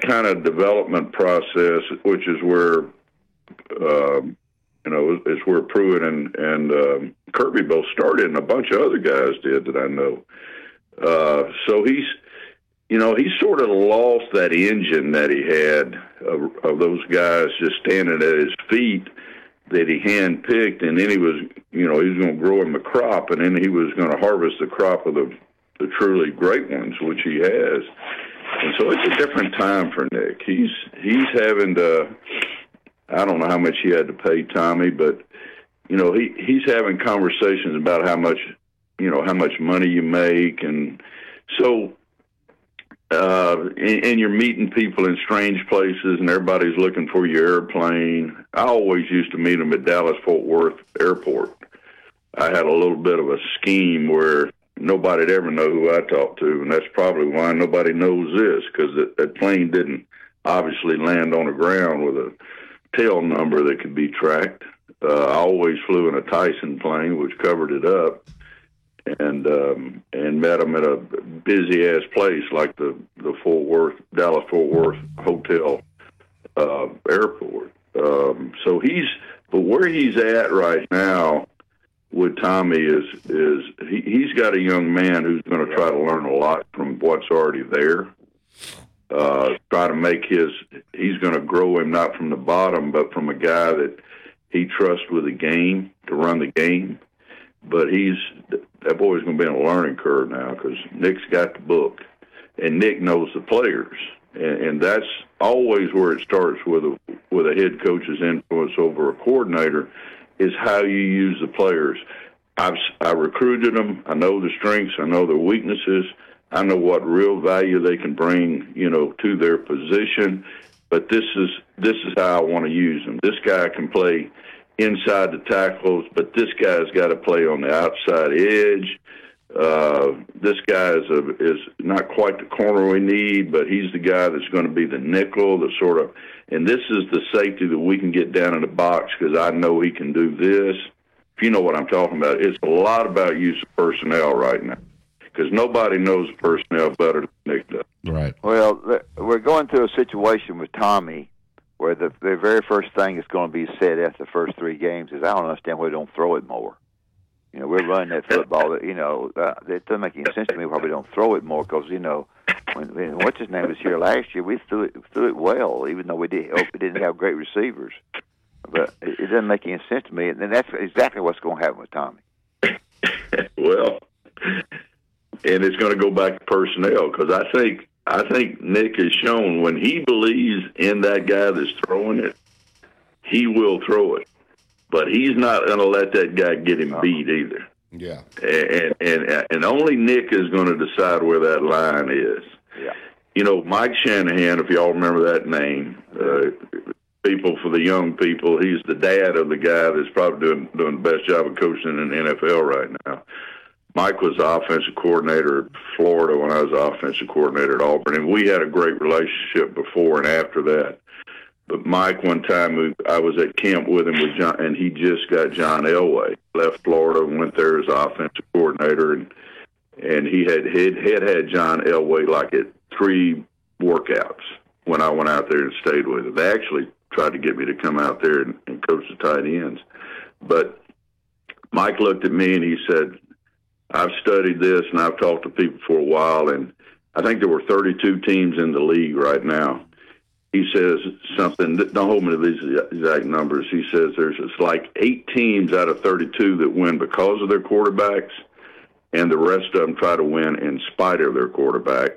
kind of development process, which is where you know, is where Pruitt and Kirby both started, and a bunch of other guys did that I know. So he's, you know, he's sort of lost that engine that he had of those guys just standing at his feet that he handpicked, and then he was, you know, he was going to grow him a crop, and then he was going to harvest the crop of the truly great ones, which he has. And so it's a different time for Nick. He's having to, I don't know how much he had to pay Tommy, but, you know, he's having conversations about how much, you know, how much money you make. And so, and you're meeting people in strange places, and everybody's looking for your airplane. I always used to meet them at Dallas-Fort Worth Airport. I had a little bit of a scheme where nobody'd ever know who I talked to, and that's probably why nobody knows this, because that plane didn't obviously land on the ground with a tail number that could be tracked. I always flew in a Tyson plane, which covered it up, and met them at a busy-ass place like the Fort Worth, Dallas-Fort Worth Hotel Airport. So but where he's at right now with Tommy is he's got a young man who's going to try to learn a lot from what's already there. Try to make he's going to grow him not from the bottom, but from a guy that he trusts with the game to run the game. But that boy's going to be on a learning curve now, because Nick's got the book and Nick knows the players. And that's always where it starts with a head coach's influence over a coordinator, is how you use the players. I recruited them. I know the strengths. I know their weaknesses. I know what real value they can bring, you know, to their position. But this is how I want to use them. This guy can play inside the tackles, but this guy's got to play on the outside edge. This guy is not quite the corner we need, but he's the guy that's going to be the nickel, the sort of, and this is the safety that we can get down in the box because I know he can do this. If you know what I'm talking about, it's a lot about use of personnel right now, because nobody knows personnel better than Nick does. Right. Well, we're going through a situation with Tommy where the very first thing that's going to be said after the first three games is, I don't understand why we don't throw it more. You know, we're running that football. You know, it doesn't make any sense to me why we don't throw it more, because, you know, when what's-his-name was here last year, we threw it well, even though we didn't have great receivers. But it doesn't make any sense to me, and that's exactly what's going to happen with Tommy. Well, and it's going to go back to personnel, because I think Nick has shown when he believes in that guy that's throwing it, he will throw it. But he's not going to let that guy get him beat either. Yeah, and only Nick is going to decide where that line is. Yeah, you know, Mike Shanahan, if y'all remember that name, people for the young people, he's the dad of the guy that's probably doing the best job of coaching in the NFL right now. Mike was the offensive coordinator at Florida when I was the offensive coordinator at Auburn, and we had a great relationship before and after that. But Mike, one time, I was at camp with him, and he just got John Elway. Left Florida and went there as offensive coordinator, and he had John Elway like at 3 workouts when I went out there and stayed with him. They actually tried to get me to come out there and coach the tight ends. But Mike looked at me and he said, I've studied this and I've talked to people for a while, and I think there were 32 teams in the league right now. He says something, don't hold me to these exact numbers. He says it's like 8 teams out of 32 that win because of their quarterbacks, and the rest of them try to win in spite of their quarterback.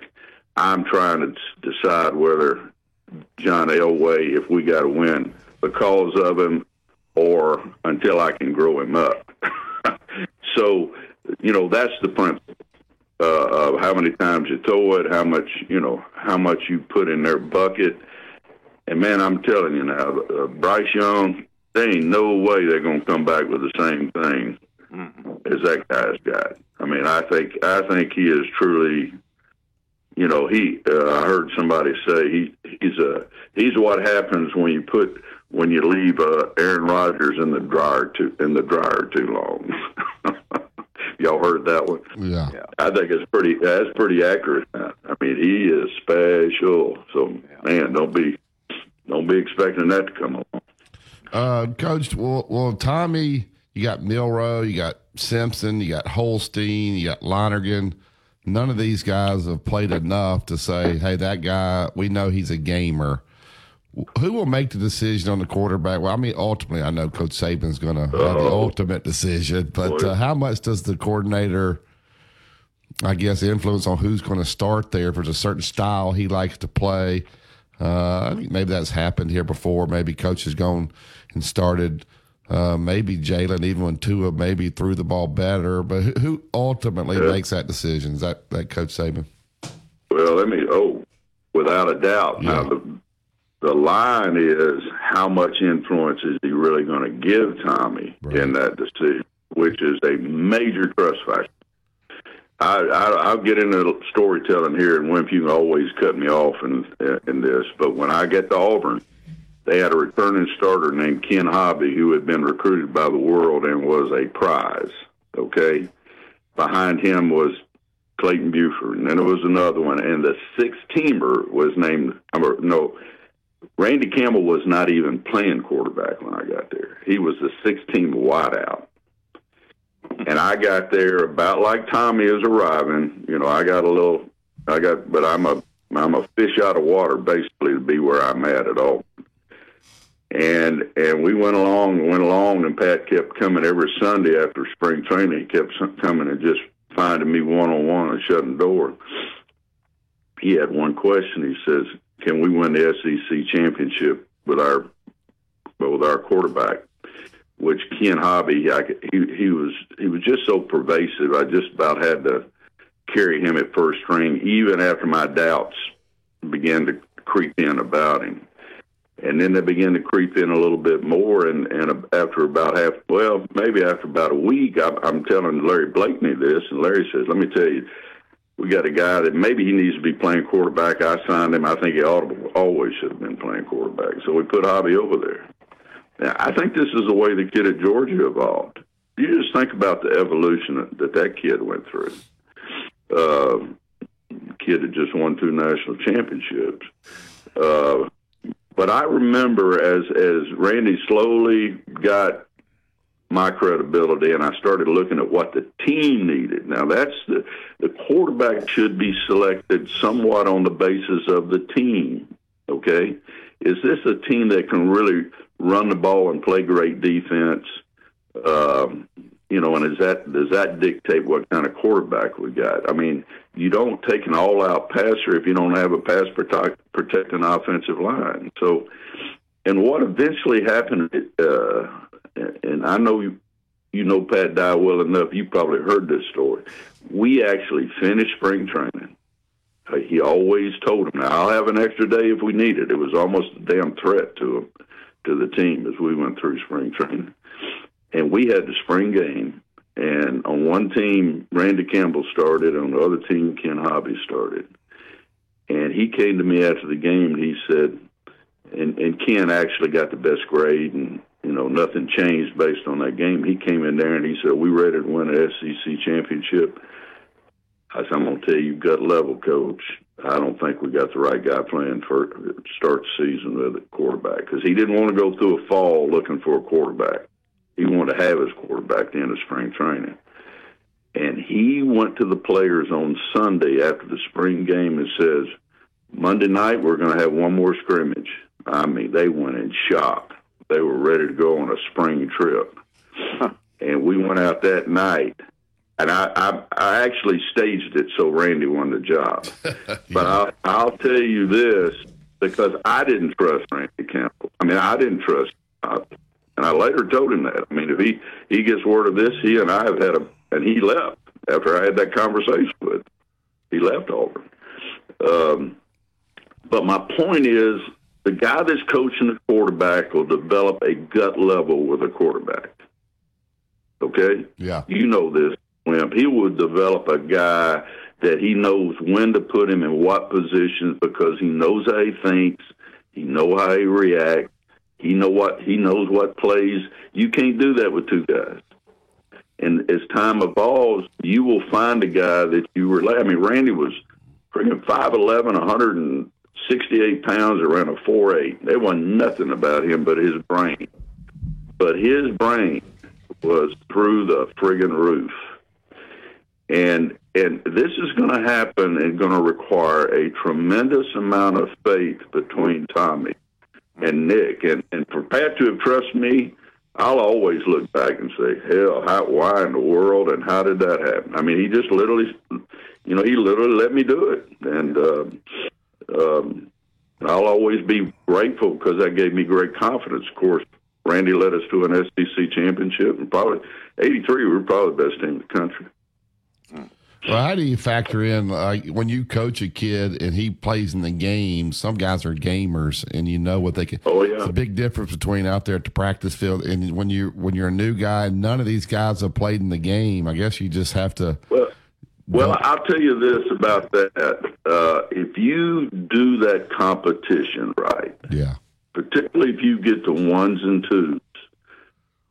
I'm trying to decide whether John Elway, if we got to win because of him or until I can grow him up. So, you know, that's the principle. Of how many times you throw it, how much you put in their bucket. And, man, I'm telling you now, Bryce Young, there ain't no way they're going to come back with the same thing as that guy's got. I mean, I think he is truly, you know, I heard somebody say he's what happens when you leave Aaron Rodgers in the dryer too long. Y'all heard that one? Yeah. I think that's pretty accurate. I mean, he is special. So, man, don't be expecting that to come along. Coach, well, Tommy, you got Milroe, you got Simpson, you got Holstein, you got Lonergan. None of these guys have played enough to say, hey, that guy, we know he's a gamer. Who will make the decision on the quarterback? Well, I mean, ultimately, I know Coach Saban's going to have the ultimate decision, but how much does the coordinator, I guess, influence on who's going to start there? If there's a certain style he likes to play, I think maybe that's happened here before. Maybe Coach has gone and started maybe Jalen, even when Tua maybe threw the ball better. But who ultimately makes that decision? Is that Coach Saban? Well, without a doubt. Yeah. Now, the line is how much influence is he really going to give Tommy in that decision, which is a major trust factor. I'll get into storytelling here, and Wimp, you can always cut me off in this, but when I get to Auburn, they had a returning starter named Ken Hobbie who had been recruited by the world and was a prize, okay? Behind him was Clayton Buford, and then it was another one, and the six-teamer was named Randy Campbell was not even playing quarterback when I got there. He was the 16th wideout. And I got there about like Tommy is arriving. You know, but I'm a fish out of water basically to be where I'm at all. And we went along, and Pat kept coming every Sunday after spring training. He kept coming and just finding me one-on-one and shutting the door. He had one question. He says, can we win the SEC championship with our quarterback? Which Ken Hobbie, he was just so pervasive. I just about had to carry him at first string, even after my doubts began to creep in about him. And then they began to creep in a little bit more. And after about after about a week, I'm telling Larry Blakeney this, and Larry says, "Let me tell you, we got a guy that maybe he needs to be playing quarterback. I signed him. I think he always should have been playing quarterback." So we put Hobbie over there. Now, I think this is the way the kid at Georgia evolved. You just think about the evolution that kid went through. Kid had just won 2 national championships. But I remember as Randy slowly got my credibility and I started looking at what the team needed. Now, that's the quarterback should be selected somewhat on the basis of the team, okay? Is this a team that can really run the ball and play great defense? And does that dictate what kind of quarterback we got? I mean, you don't take an all-out passer if you don't have a pass protecting offensive line. So, and what eventually happened, and I know you know Pat Dye well enough, you probably heard this story. We actually finished spring training. He always told him, now I'll have an extra day if we need it. It was almost a damn threat to him, to the team as we went through spring training. And we had the spring game. And on one team, Randy Campbell started. On the other team, Ken Hobbie started. And he came to me after the game, and he said, and Ken actually got the best grade, and, nothing changed based on that game. He came in there and he said, "We ready to win the SEC championship?" I said, "I'm going to tell you, gut level, Coach, I don't think we got the right guy playing to start the season with a quarterback." Because he didn't want to go through a fall looking for a quarterback. He wanted to have his quarterback at the end of spring training. And he went to the players on Sunday after the spring game and says, "Monday night we're going to have one more scrimmage." I mean, they went in shock. They were ready to go on a spring trip. And we went out that night. And I actually staged it so Randy won the job. Yeah. But I'll tell you this, because I didn't trust Randy Campbell. I mean, I didn't trust him. And I later told him that. I mean, if he gets word of this, he and I have had and he left after I had that conversation with him. He left Auburn. But my point is, the guy that's coaching the quarterback will develop a gut level with a quarterback. Okay? Yeah. You know this. He would develop a guy that he knows when to put him in what positions because he knows how he thinks, he knows how he reacts, he knows what plays. You can't do that with two guys. And as time evolves, you will find a guy that you rely. I mean, Randy was freaking 5'11", 168 pounds, around a 4.8. There wasn't nothing about him but his brain. But his brain was through the friggin' roof. And this is going to happen and going to require a tremendous amount of faith between Tommy and Nick. And for Pat to have trusted me, I'll always look back and say, hell, why in the world, and how did that happen? I mean, he just literally, you know, he literally let me do it. And I'll always be grateful because that gave me great confidence. Of course, Randy led us to an SEC championship, and probably 83, we were probably the best team in the country. Well, how do you factor in when you coach a kid and he plays in the game? Some guys are gamers, and you know what they can. Oh yeah, it's a big difference between out there at the practice field and when you're a new guy. None of these guys have played in the game. I guess you just have to. Well, I'll tell you this about that: if you do that competition right, yeah, particularly if you get to ones and twos,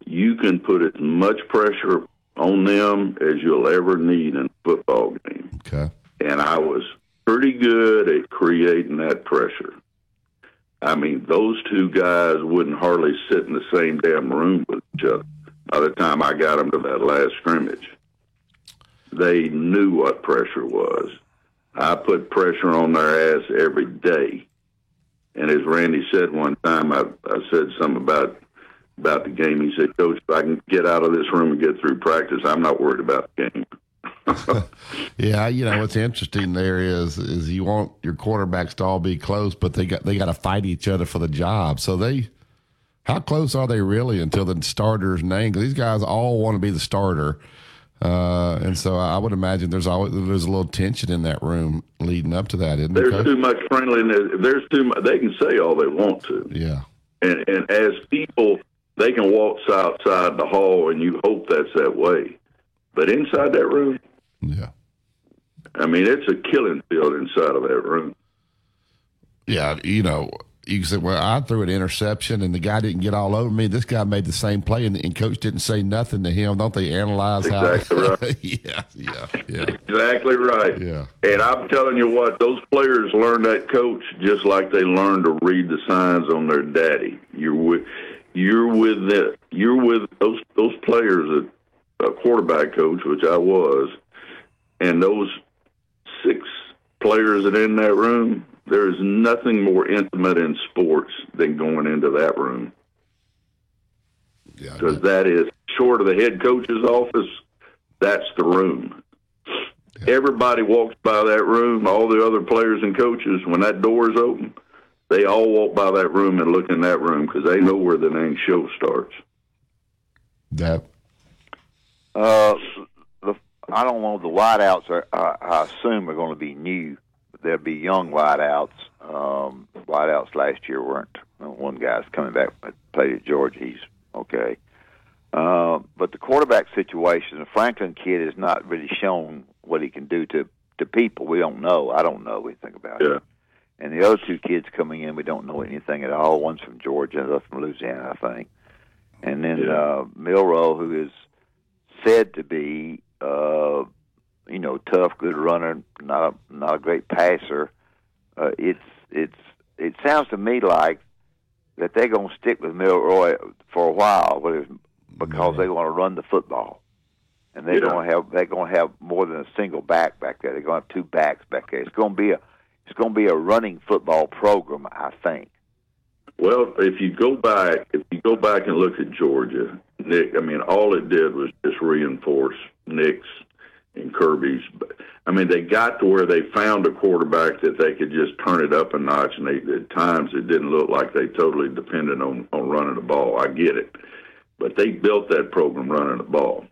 you can put as much pressure on them as you'll ever need in a football game. Okay. And I was pretty good at creating that pressure. I mean, those two guys wouldn't hardly sit in the same damn room with each other by the time I got them to that last scrimmage. They knew what pressure was. I put pressure on their ass every day. And as Randy said one time, I said something about the game. He said, Coach, if I can get out of this room and get through practice, I'm not worried about the game. Yeah, you know, what's interesting there is you want your quarterbacks to all be close, but they got to fight each other for the job. So how close are they really until the starter's name? These guys all want to be the starter. And so I would imagine there's a little tension in that room leading up to that, isn't there? There's too much friendliness. There's too much. They can say all they want to. Yeah. And as people, they can walk outside the hall, and you hope that's that way. But inside that room, yeah, I mean, it's a killing field inside of that room. Yeah, you know, you can say, well, I threw an interception, and the guy didn't get all over me. This guy made the same play, and coach didn't say nothing to him. Don't they analyze how? Right. Yeah. Exactly right. Yeah. And I'm telling you what, those players learn that coach just like they learn to read the signs on their daddy. You're with those players, a quarterback coach, which I was, and those six players that are in that room. There is nothing more intimate in sports than going into that room, because that is short of the head coach's office. That's the room. Yeah. Everybody walks by that room. All the other players and coaches, when that door is open, they all walk by that room and look in that room because they know where the name show starts. That. I don't know. The wideouts, I assume, are going to be new. There'll be young wideouts. Wideouts last year weren't. One guy's coming back, played at Georgia. He's okay. But the quarterback situation, the Franklin kid has not really shown what he can do to people. We don't know. I don't know anything about it. And the other two kids coming in, we don't know anything at all. One's from Georgia, the other from Louisiana, I think. And then Milroe, who is said to be, tough, good runner, not a great passer. It sounds to me like that they're going to stick with Milroe for a while, because they want to run the football, and they're going to have more than a single back there. They're going to have two backs back there. It's going to be a running football program, I think. Well, if you go back and look at Georgia, Nick, I mean, all it did was just reinforce Nick's and Kirby's. I mean, they got to where they found a quarterback that they could just turn it up a notch, and at times it didn't look like they totally depended on running the ball. I get it. But they built that program running the ball.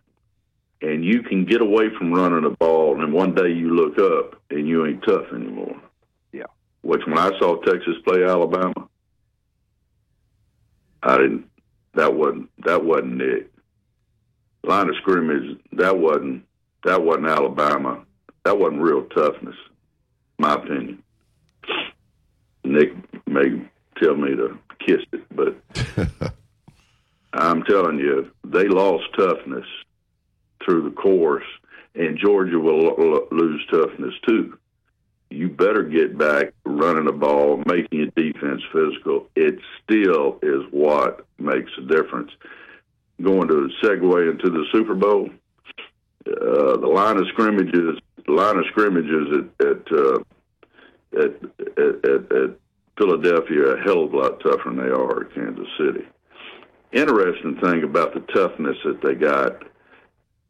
And you can get away from running the ball, and one day you look up, and you ain't tough anymore. Which, when I saw Texas play Alabama, that wasn't it. Line of scrimmage, that wasn't Alabama. That wasn't real toughness, in my opinion. Nick may tell me to kiss it, but I'm telling you, they lost toughness through the course, and Georgia will lose toughness too. You better get back running the ball, making your defense physical. It still is what makes a difference. going to segue into the Super Bowl. The line of scrimmages at Philadelphia are a hell of a lot tougher than they are at Kansas City. Interesting thing about the toughness that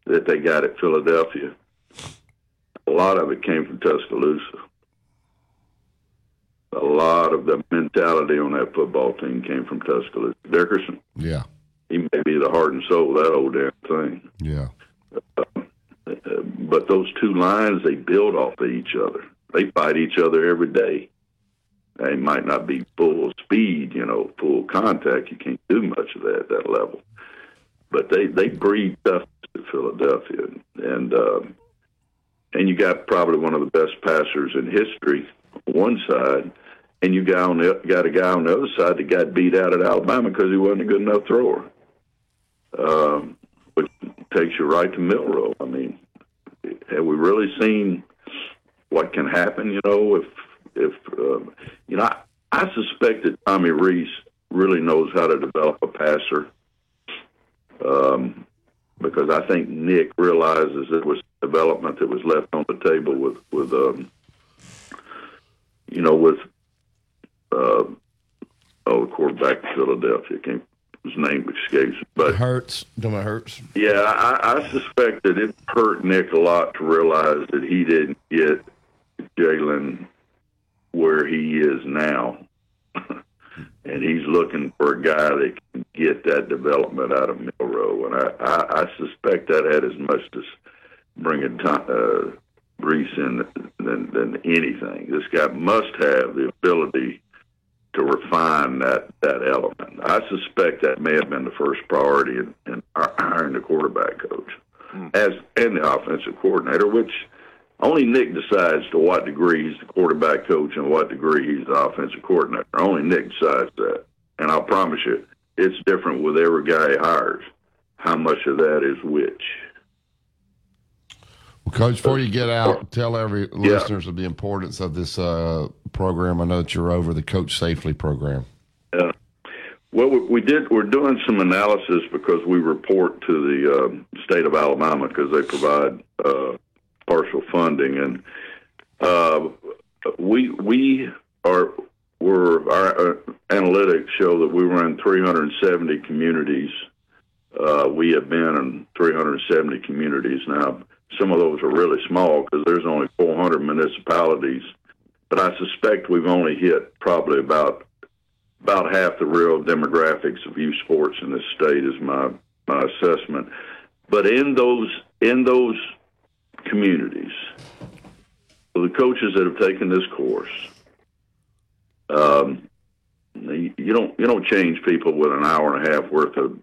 they got at Philadelphia, a lot of it came from Tuscaloosa. A lot of the mentality on that football team came from Tuscaloosa. Dickerson, yeah, he may be the heart and soul of that old damn thing. Yeah. But those two lines, they build off of each other. They fight each other every day. They might not be full speed, full contact. You can't do much of that at that level. But they breed toughness at Philadelphia. And you got probably one of the best passers in history on one side, and you got a guy on the other side that got beat out at Alabama because he wasn't a good enough thrower. Which takes you right to Milroe. I mean, have we really seen what can happen? I suspect that Tommy Rees really knows how to develop a passer, because I think Nick realizes it was development that was left on the table with quarterback in Philadelphia. His name escapes me, but Hurts. Don't it Hurts? Yeah, I suspect that it hurt Nick a lot to realize that he didn't get Jalen where he is now, and he's looking for a guy that can get that development out of Milroe. And I suspect that had as much to bringing Rees in than anything. This guy must have the ability to refine that element. I suspect that may have been the first priority in hiring the quarterback coach and the offensive coordinator, which only Nick decides to what degree he's the quarterback coach and what degree he's the offensive coordinator. Only Nick decides that. And I'll promise you, it's different with every guy he hires. How much of that is which? Coach, before you get out, tell every listeners of the importance of this program. I know that you're over the Coach Safely program. Well, we did. We're doing some analysis because we report to the state of Alabama because they provide partial funding, and our analytics show that we were in 370 communities. We have been in 370 communities now. Some of those are really small because there's only 400 municipalities, but I suspect we've only hit probably about half the real demographics of youth sports in this state is my assessment. But in those communities, the coaches that have taken this course, you don't change people with an hour and a half worth of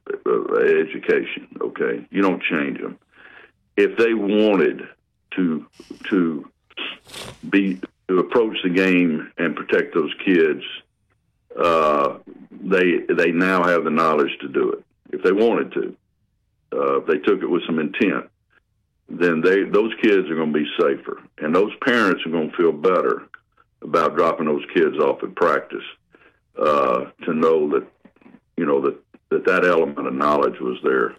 education. Okay, you don't change them. If they wanted to approach the game and protect those kids, they now have the knowledge to do it. If they wanted to, if they took it with some intent, then those kids are going to be safer, and those parents are going to feel better about dropping those kids off at practice to know that that element of knowledge was there.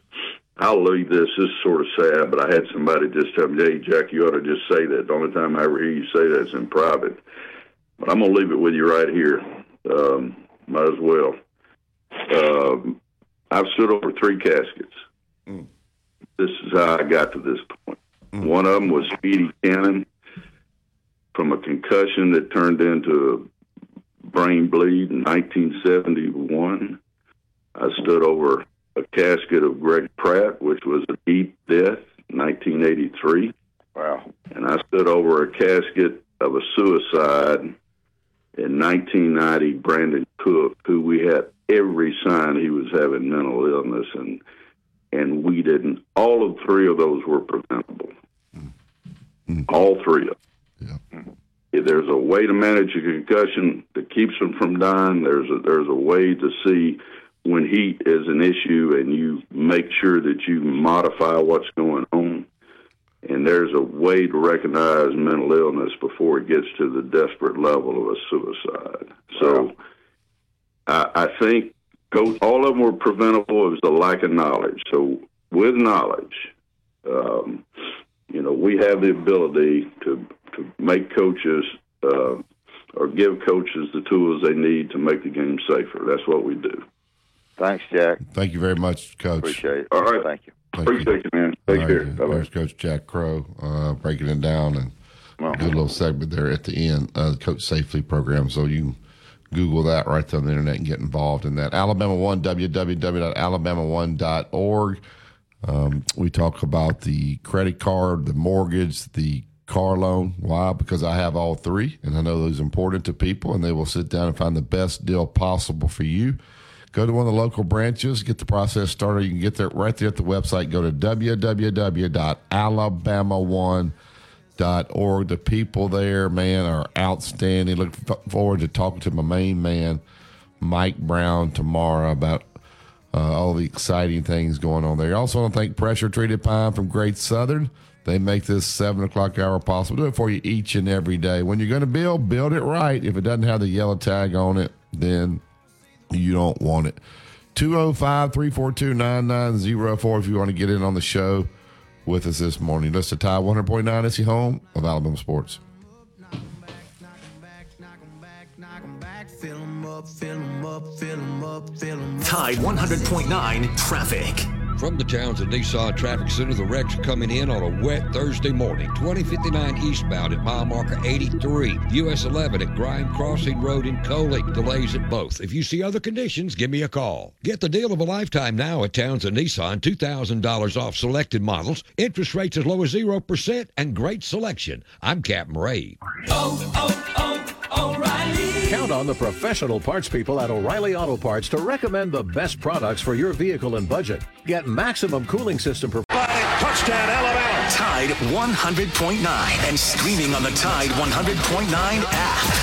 I'll leave this. This is sort of sad, but I had somebody just tell me, hey, Jack, you ought to just say that. The only time I ever hear you say that is in private. But I'm going to leave it with you right here. Might as well. I've stood over three caskets. Mm. This is how I got to this point. Mm. One of them was Speedy Cannon from a concussion that turned into a brain bleed in 1971. I stood over a casket of Greg Pratt, which was a deep death, 1983. Wow. And I stood over a casket of a suicide in 1990, Brandon Cook, who we had every sign he was having mental illness, and we didn't. All of three of those were preventable. Mm-hmm. All three of them. Yeah. If there's a way to manage a concussion that keeps them from dying, there's a way to see when heat is an issue and you make sure that you modify what's going on, and there's a way to recognize mental illness before it gets to the desperate level of a suicide. So wow. I think coach. All of them were preventable. It was the lack of knowledge. So with knowledge, we have the ability to make coaches or give coaches the tools they need to make the game safer. That's what we do. Thanks, Jack. Thank you very much, Coach. Appreciate it. All right. Thank you. Appreciate you, man. Take care. Bye-bye. There's Coach Jack Crow breaking it down and a good little segment there at the end, the Coach Safely program. So you can Google that right there on the internet and get involved in that. Alabama One, www.alabama1.org. We talk about the credit card, the mortgage, the car loan. Why? Because I have all three, and I know those are important to people, and they will sit down and find the best deal possible for you. Go to one of the local branches, get the process started. You can get there right there at the website. Go to www.alabama1.org. The people there, man, are outstanding. Look forward to talking to my main man, Mike Brown, tomorrow about all the exciting things going on there. Also, I want to thank Pressure Treated Pine from Great Southern. They make this 7 o'clock hour possible. Do it for you each and every day. When you're going to build it right. If it doesn't have the yellow tag on it, then you don't want it. 205-342-9904 if you want to get in on the show with us this morning. Listen to Tide 100.9. It's your home of Alabama sports. Tide 100.9 traffic. From the Towns and Nissan Traffic Center, the wrecks are coming in on a wet Thursday morning. 2059 eastbound at mile marker 83. US 11 at Grime Crossing Road in Coley. Delays at both. If you see other conditions, give me a call. Get the deal of a lifetime now at Towns and Nissan. $2,000 off selected models. Interest rates as low as 0% and great selection. I'm Captain Ray. O'Reilly. Count on the professional parts people at O'Reilly Auto Parts to recommend the best products for your vehicle and budget. Get maximum cooling system performance. Touchdown, Alabama. Tide 100.9 and streaming on the Tide 100.9 app.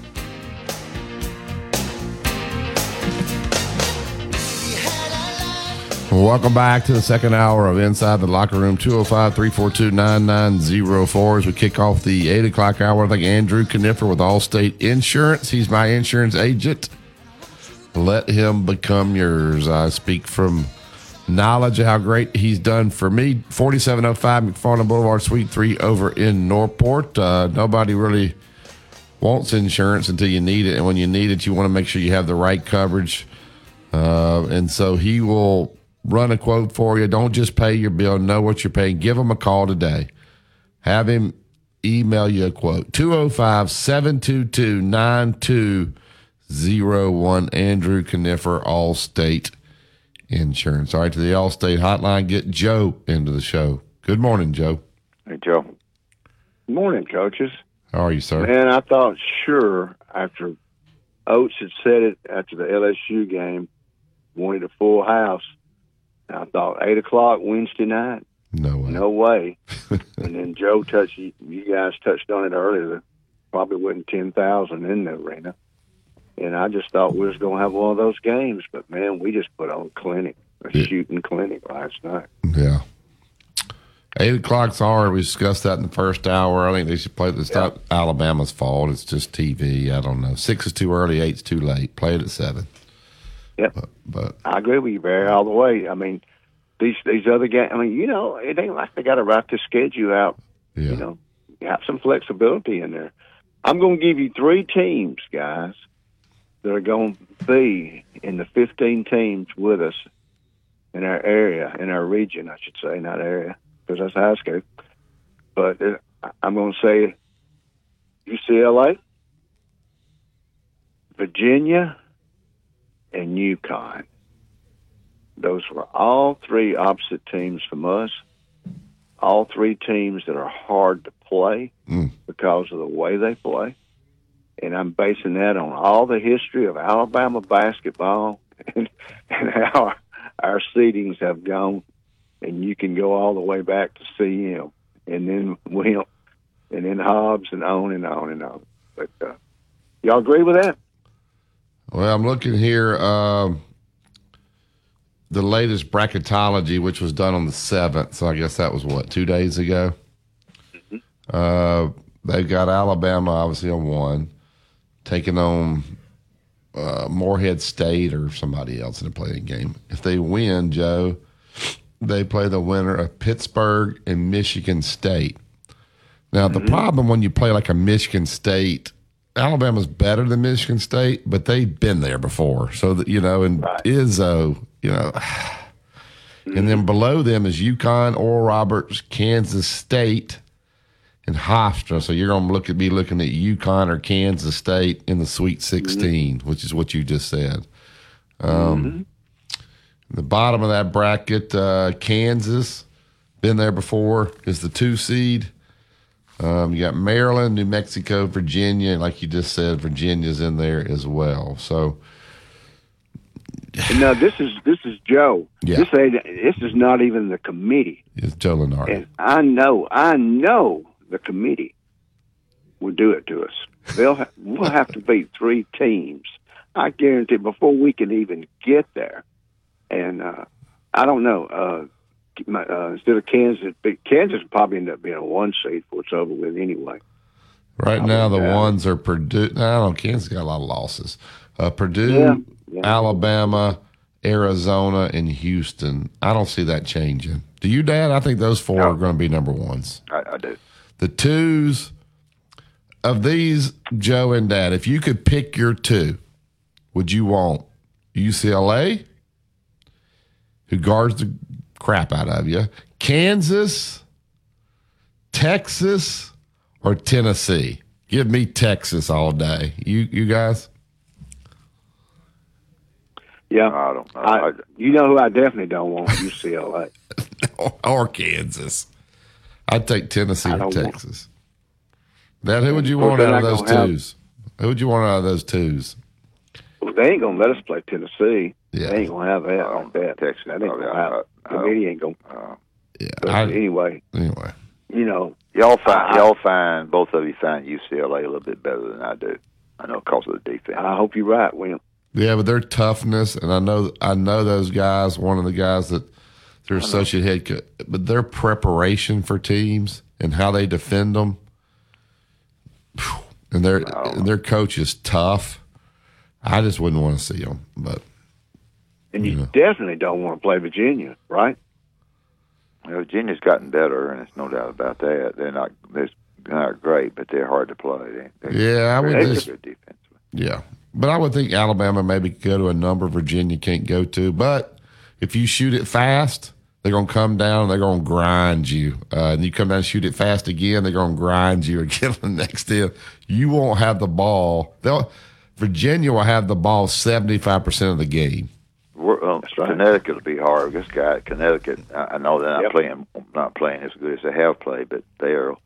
Welcome back to the second hour of Inside the Locker Room, 205-342-9904. As we kick off the 8 o'clock hour, I think Andrew Kniffer with Allstate Insurance. He's my insurance agent. Let him become yours. I speak from knowledge of how great he's done for me. 4705 McFarland Boulevard, Suite 3 over in Norport. Nobody really wants insurance until you need it. And when you need it, you want to make sure you have the right coverage. And so he will run a quote for you. Don't just pay your bill. Know what you're paying. Give him a call today. Have him email you a quote. 205-722-9201. Andrew Kniffer, Allstate Insurance. All right, to the Allstate hotline, get Joe into the show. Good morning, Joe. Hey, Joe. Good morning, coaches. How are you, sir? Man, I thought sure after Oates had said it after the LSU game, wanted a full house. I thought 8 o'clock Wednesday night. No way. And then Joe touched, you guys touched on it earlier. Probably wasn't 10,000 in the arena. And I just thought we was going to have one of those games. But, man, we just put on a shooting clinic last night. Yeah. 8 o'clock's hard. We discussed that in the first hour. I think they should play it. It's not Alabama's fault. It's just TV. I don't know. 6 is too early. 8's too late. Play it at 7. Yep. But I agree with you, Barry, all the way. I mean, these other guys, I mean, it ain't like they got to write the schedule out. Yeah. Have some flexibility in there. I'm going to give you three teams, guys, that are going to be in the 15 teams with us in our area, in our region, I should say, not area, because that's high school. But I'm going to say UCLA, Virginia, and UConn. Those were all three opposite teams from us. All three teams that are hard to play because of the way they play. And I'm basing that on all the history of Alabama basketball and how our seedings have gone, and you can go all the way back to CM, and then Wimp, and then Hobbs, and on and on and on. But y'all agree with that? Well, I'm looking here. The latest bracketology, which was done on the 7th, so I guess that was, 2 days ago? Mm-hmm. They've got Alabama, obviously, on one, taking on Morehead State or somebody else in a playing game. If they win, Joe, they play the winner of Pittsburgh and Michigan State. Now, the problem when you play like a Michigan State, Alabama's better than Michigan State, but they've been there before. So, that, you know, and right. Izzo, you know. And then below them is UConn, Oral Roberts, Kansas State, and Hofstra. So you're going to be looking at UConn or Kansas State in the Sweet 16, which is what you just said. The bottom of that bracket, Kansas, been there before, is the 2 seed. You got Maryland, New Mexico, Virginia. Like you just said, Virginia's in there as well. So now this is Joe. Yeah. This is not even the committee. It's Joe Lenardi. And I know the committee will do it to us. We'll have to beat 3 teams. I guarantee before we can even get there. And I don't know. Instead of Kansas probably end up being a 1 seed before it's over with anyway. Right now, the ones are Purdue. Kansas got a lot of losses. Purdue, Alabama, Arizona, and Houston. I don't see that changing. Do you, Dad? I think those 4 are going to be number 1s. I do. The 2s of these, Joe and Dad, if you could pick your 2, would you want UCLA, who guards the crap out of you, Kansas, Texas, or Tennessee? Give me Texas all day. You guys? Yeah. I don't know. You know who I definitely don't want? UCLA. or Kansas. I'd take Tennessee or Texas. Dad, who would you want out of those 2s? Who would you want out of those 2s? Well, they ain't going to let us play Tennessee. Yeah. They ain't going to have that like that. Texas. They ain't going to have it. Committee ain't going to. Yeah. Anyway. You know. Y'all find, both of you find UCLA a little bit better than I do. I know because of the defense. I hope you're right, William. Yeah, but their toughness, and I know those guys, one of the guys that their associate head coach, but their preparation for teams and how they defend them, and their coach is tough. I just wouldn't want to see them, but. And you definitely don't want to play Virginia, right? Well, Virginia's gotten better, and it's no doubt about that. They're not great, but they're hard to play. They're good defensively. Yeah, but I would think Alabama maybe could go to a number Virginia can't go to. But if you shoot it fast, they're going to come down and they're going to grind you. And you come down and shoot it fast again, they're going to grind you again the next end. You won't have the ball. Virginia will have the ball 75% of the game. Right. Connecticut will be hard. This guy at Connecticut, I know they're not playing as good as they have played, but they'll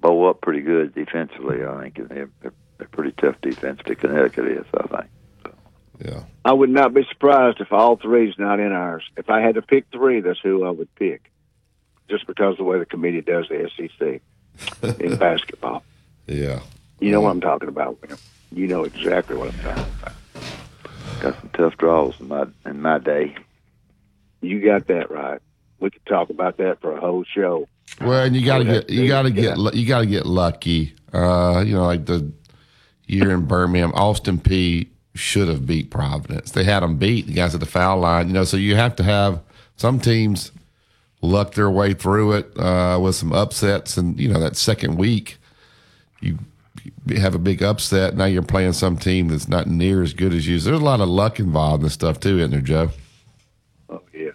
bow up pretty good defensively. I think and they're pretty tough defensively. Connecticut is, I think. So. Yeah, I would not be surprised if all 3's not in ours. If I had to pick 3, that's who I would pick, just because of the way the committee does the SEC in basketball. Yeah, you know what I'm talking about, William. You know exactly what I'm talking about. Got some tough draws in my day. You got that right. We could talk about that for a whole show. Well, and you got to get lucky. You know, like the year in Birmingham, Austin Peay should have beat Providence. They had them beat the guys at the foul line. You know, so you have to have some teams luck their way through it with some upsets, and you know that second week you have a big upset. Now you're playing some team that's not near as good as you. There's a lot of luck involved in this stuff too, isn't there, Joe? Oh, yes.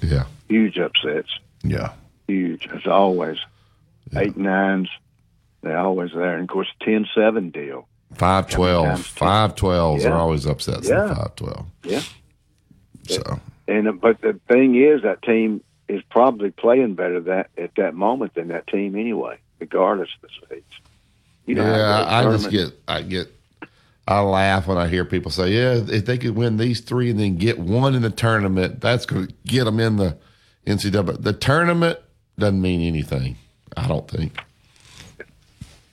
Yeah. Huge upsets. Yeah. Huge, as always. Yeah. 8-9s, they're always there. And, of course, 10-7 deal. 5-12. 5-12s are always upsets in 5-12. Yeah. So. But the thing is, that team is probably playing better at that moment than that team anyway, regardless of the stage. You know, I get I laugh when I hear people say, yeah, if they could win these three and then get one in the tournament, that's going to get them in the NCAA. The tournament doesn't mean anything, I don't think.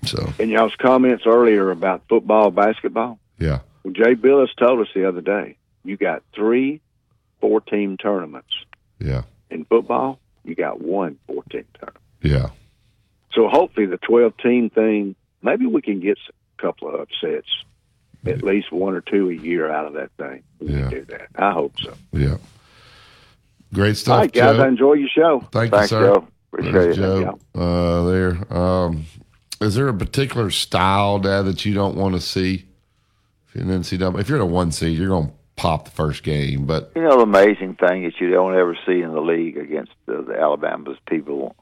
So. And y'all's comments earlier about football, basketball. Yeah. Well, Jay Billis told us the other day, you got 3 four-team tournaments. Yeah. In football, you got 1 four-team tournament. Yeah. So hopefully the 12-team thing, maybe we can get a couple of upsets, at least one or two a year out of that thing. We can do that. I hope so. Yeah. Great stuff, All right, guys, Joe. I enjoy your show. Thanks, you, sir. Joe. Appreciate you. There. Is there a particular style, Dad, that you don't want to see in NCAA? If you're in a 1 seed, you're going to pop the first game. But you know, the amazing thing is you don't ever see in the league against the Alabama's people,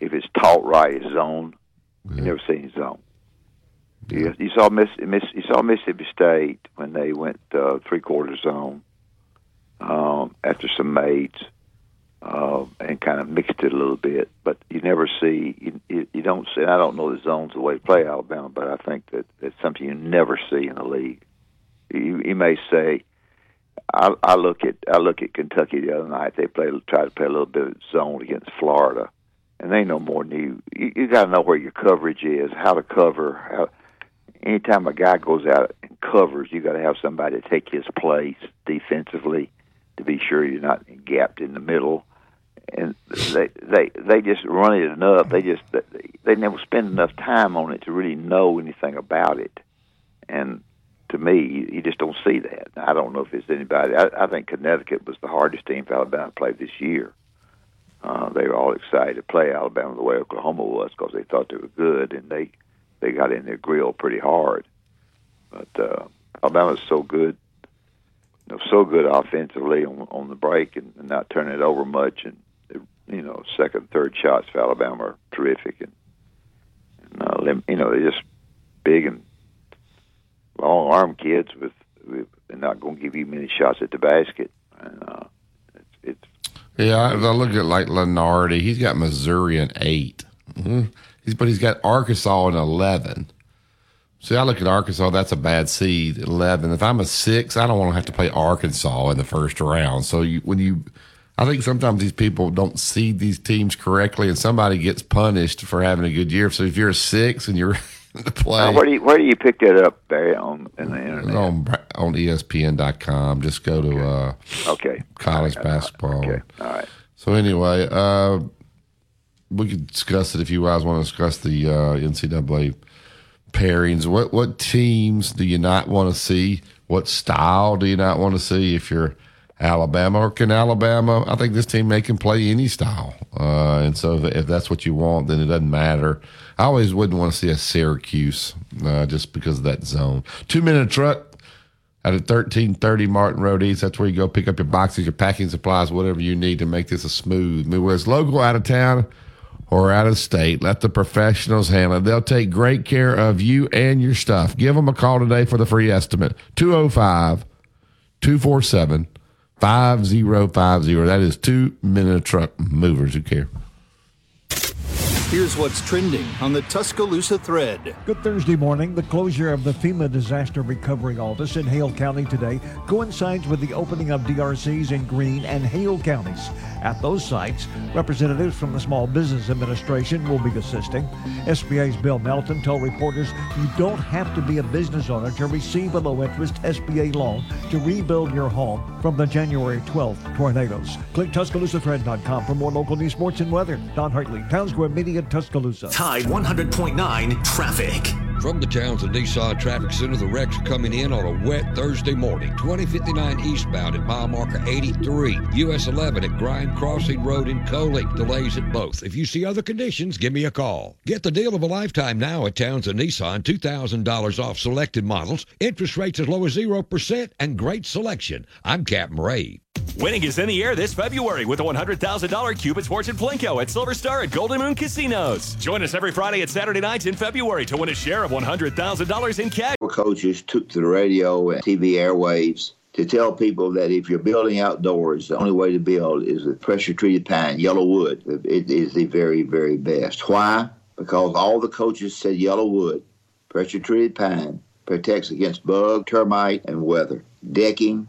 if it's taught right, it's zone. Yeah. You never seen zone. Yeah. You saw Mississippi State when they went three-quarter zone after some maids. And kind of mixed it a little bit, but you never see, you don't see, and I don't know the zone's the way to play Alabama, but I think that it's something you never see in the league. You may say, I look at Kentucky the other night. They try to play a little bit of zone against Florida, and they know more than you. You got to know where your coverage is, how to cover. Anytime a guy goes out and covers, you got to have somebody to take his place defensively, to be sure you're not gapped in the middle, and they just run it enough. They never spend enough time on it to really know anything about it. And to me, you just don't see that. I don't know if it's anybody. I think Connecticut was the hardest team for Alabama to play this year. They were all excited to play Alabama the way Oklahoma was because they thought they were good, and they got in their grill pretty hard. But Alabama's so good. So good offensively on the break and not turning it over much, and second, third shots for Alabama are terrific, and they're just big and long arm kids with they're not going to give you many shots at the basket. And I look at like Lenardi. He's got Missouri in 8, but he's got Arkansas in 11. See, I look at Arkansas, that's a bad seed, 11. If I'm a 6, I don't want to have to play Arkansas in the first round. So I think sometimes these people don't seed these teams correctly, and somebody gets punished for having a good year. So if you're a 6 and you're in the play. Now, where do you pick that up, Barry, on the internet? On ESPN.com. Just go to college basketball. Okay. All right. So anyway, we could discuss it if you guys want to discuss the NCAA pairings. What teams do you not want to see? What style do you not want to see if you're Alabama? Or can Alabama, I think this team, they can play any style. And so if that's what you want, then it doesn't matter. I always wouldn't want to see a Syracuse just because of that zone. 2 minute truck out of 1330 Martin Road East. That's where you go pick up your boxes, your packing supplies, whatever you need to make this a smooth move. Whether it's local, out of town, or out of state, let the professionals handle it. They'll take great care of you and your stuff. Give them a call today for the free estimate. 205-247-5050. That is 2 minute truck movers who care. Here's what's trending on the Tuscaloosa Thread. Good Thursday morning. The closure of the FEMA Disaster Recovery Office in Hale County today coincides with the opening of DRCs in Greene and Hale counties. At those sites, representatives from the Small Business Administration will be assisting. SBA's Bill Melton told reporters you don't have to be a business owner to receive a low-interest SBA loan to rebuild your home from the January 12th tornadoes. Click TuscaloosaThread.com for more local news, sports, and weather. Don Hartley, Town Square Media at Tuscaloosa. Tide 100.9 traffic. From the Townsend Nissan Traffic Center, the wrecks are coming in on a wet Thursday morning. 2059 eastbound at mile marker 83. US 11 at Grime Crossing Road in Coley. Delays at both. If you see other conditions, give me a call. Get the deal of a lifetime now at Townsend Nissan. $2,000 off selected models. Interest rates as low as 0% and great selection. I'm Captain Ray. Winning is in the air this February with a $100,000 Cupid's Fortune Plinko at Silver Star at Golden Moon Casinos. Join us every Friday and Saturday nights in February to win a share of $100,000 in cash. Coaches took to the radio and TV airwaves to tell people that if you're building outdoors, the only way to build is with pressure-treated pine, Yellowwood. It is the very, very best. Why? Because all the coaches said Yellowwood, pressure-treated pine, protects against bug, termite, and weather. Decking,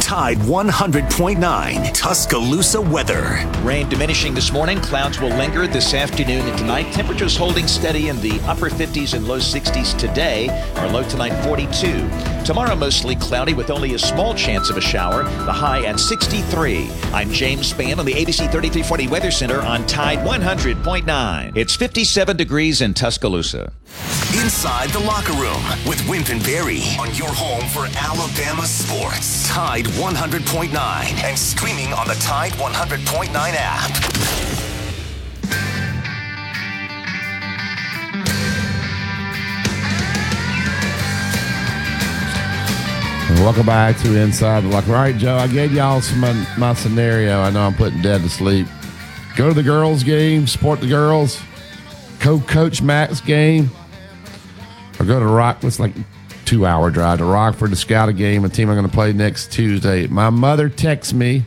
Tide 100.9, Tuscaloosa weather. Rain diminishing this morning. Clouds will linger this afternoon and tonight. Temperatures holding steady in the upper 50s and low 60s today. Our low tonight, 42. Tomorrow, mostly cloudy with only a small chance of a shower. The high at 63. I'm James Spann on the ABC 3340 Weather Center on Tide 100.9. It's 57 degrees in Tuscaloosa. Inside the Locker Room with Wimp and Barry on your home for Alabama sports. Tide 100.9 and streaming on the Tide 100.9 app. Welcome back to Inside the Locker Room. All right, Joe, I gave y'all some my scenario. I know I'm putting Dad to sleep. Go to the girls' game, support the girls, coach Max game, or go to Rockford. It's like a 2-hour drive to Rockford to scout a game, a team I'm going to play next Tuesday. My mother texts me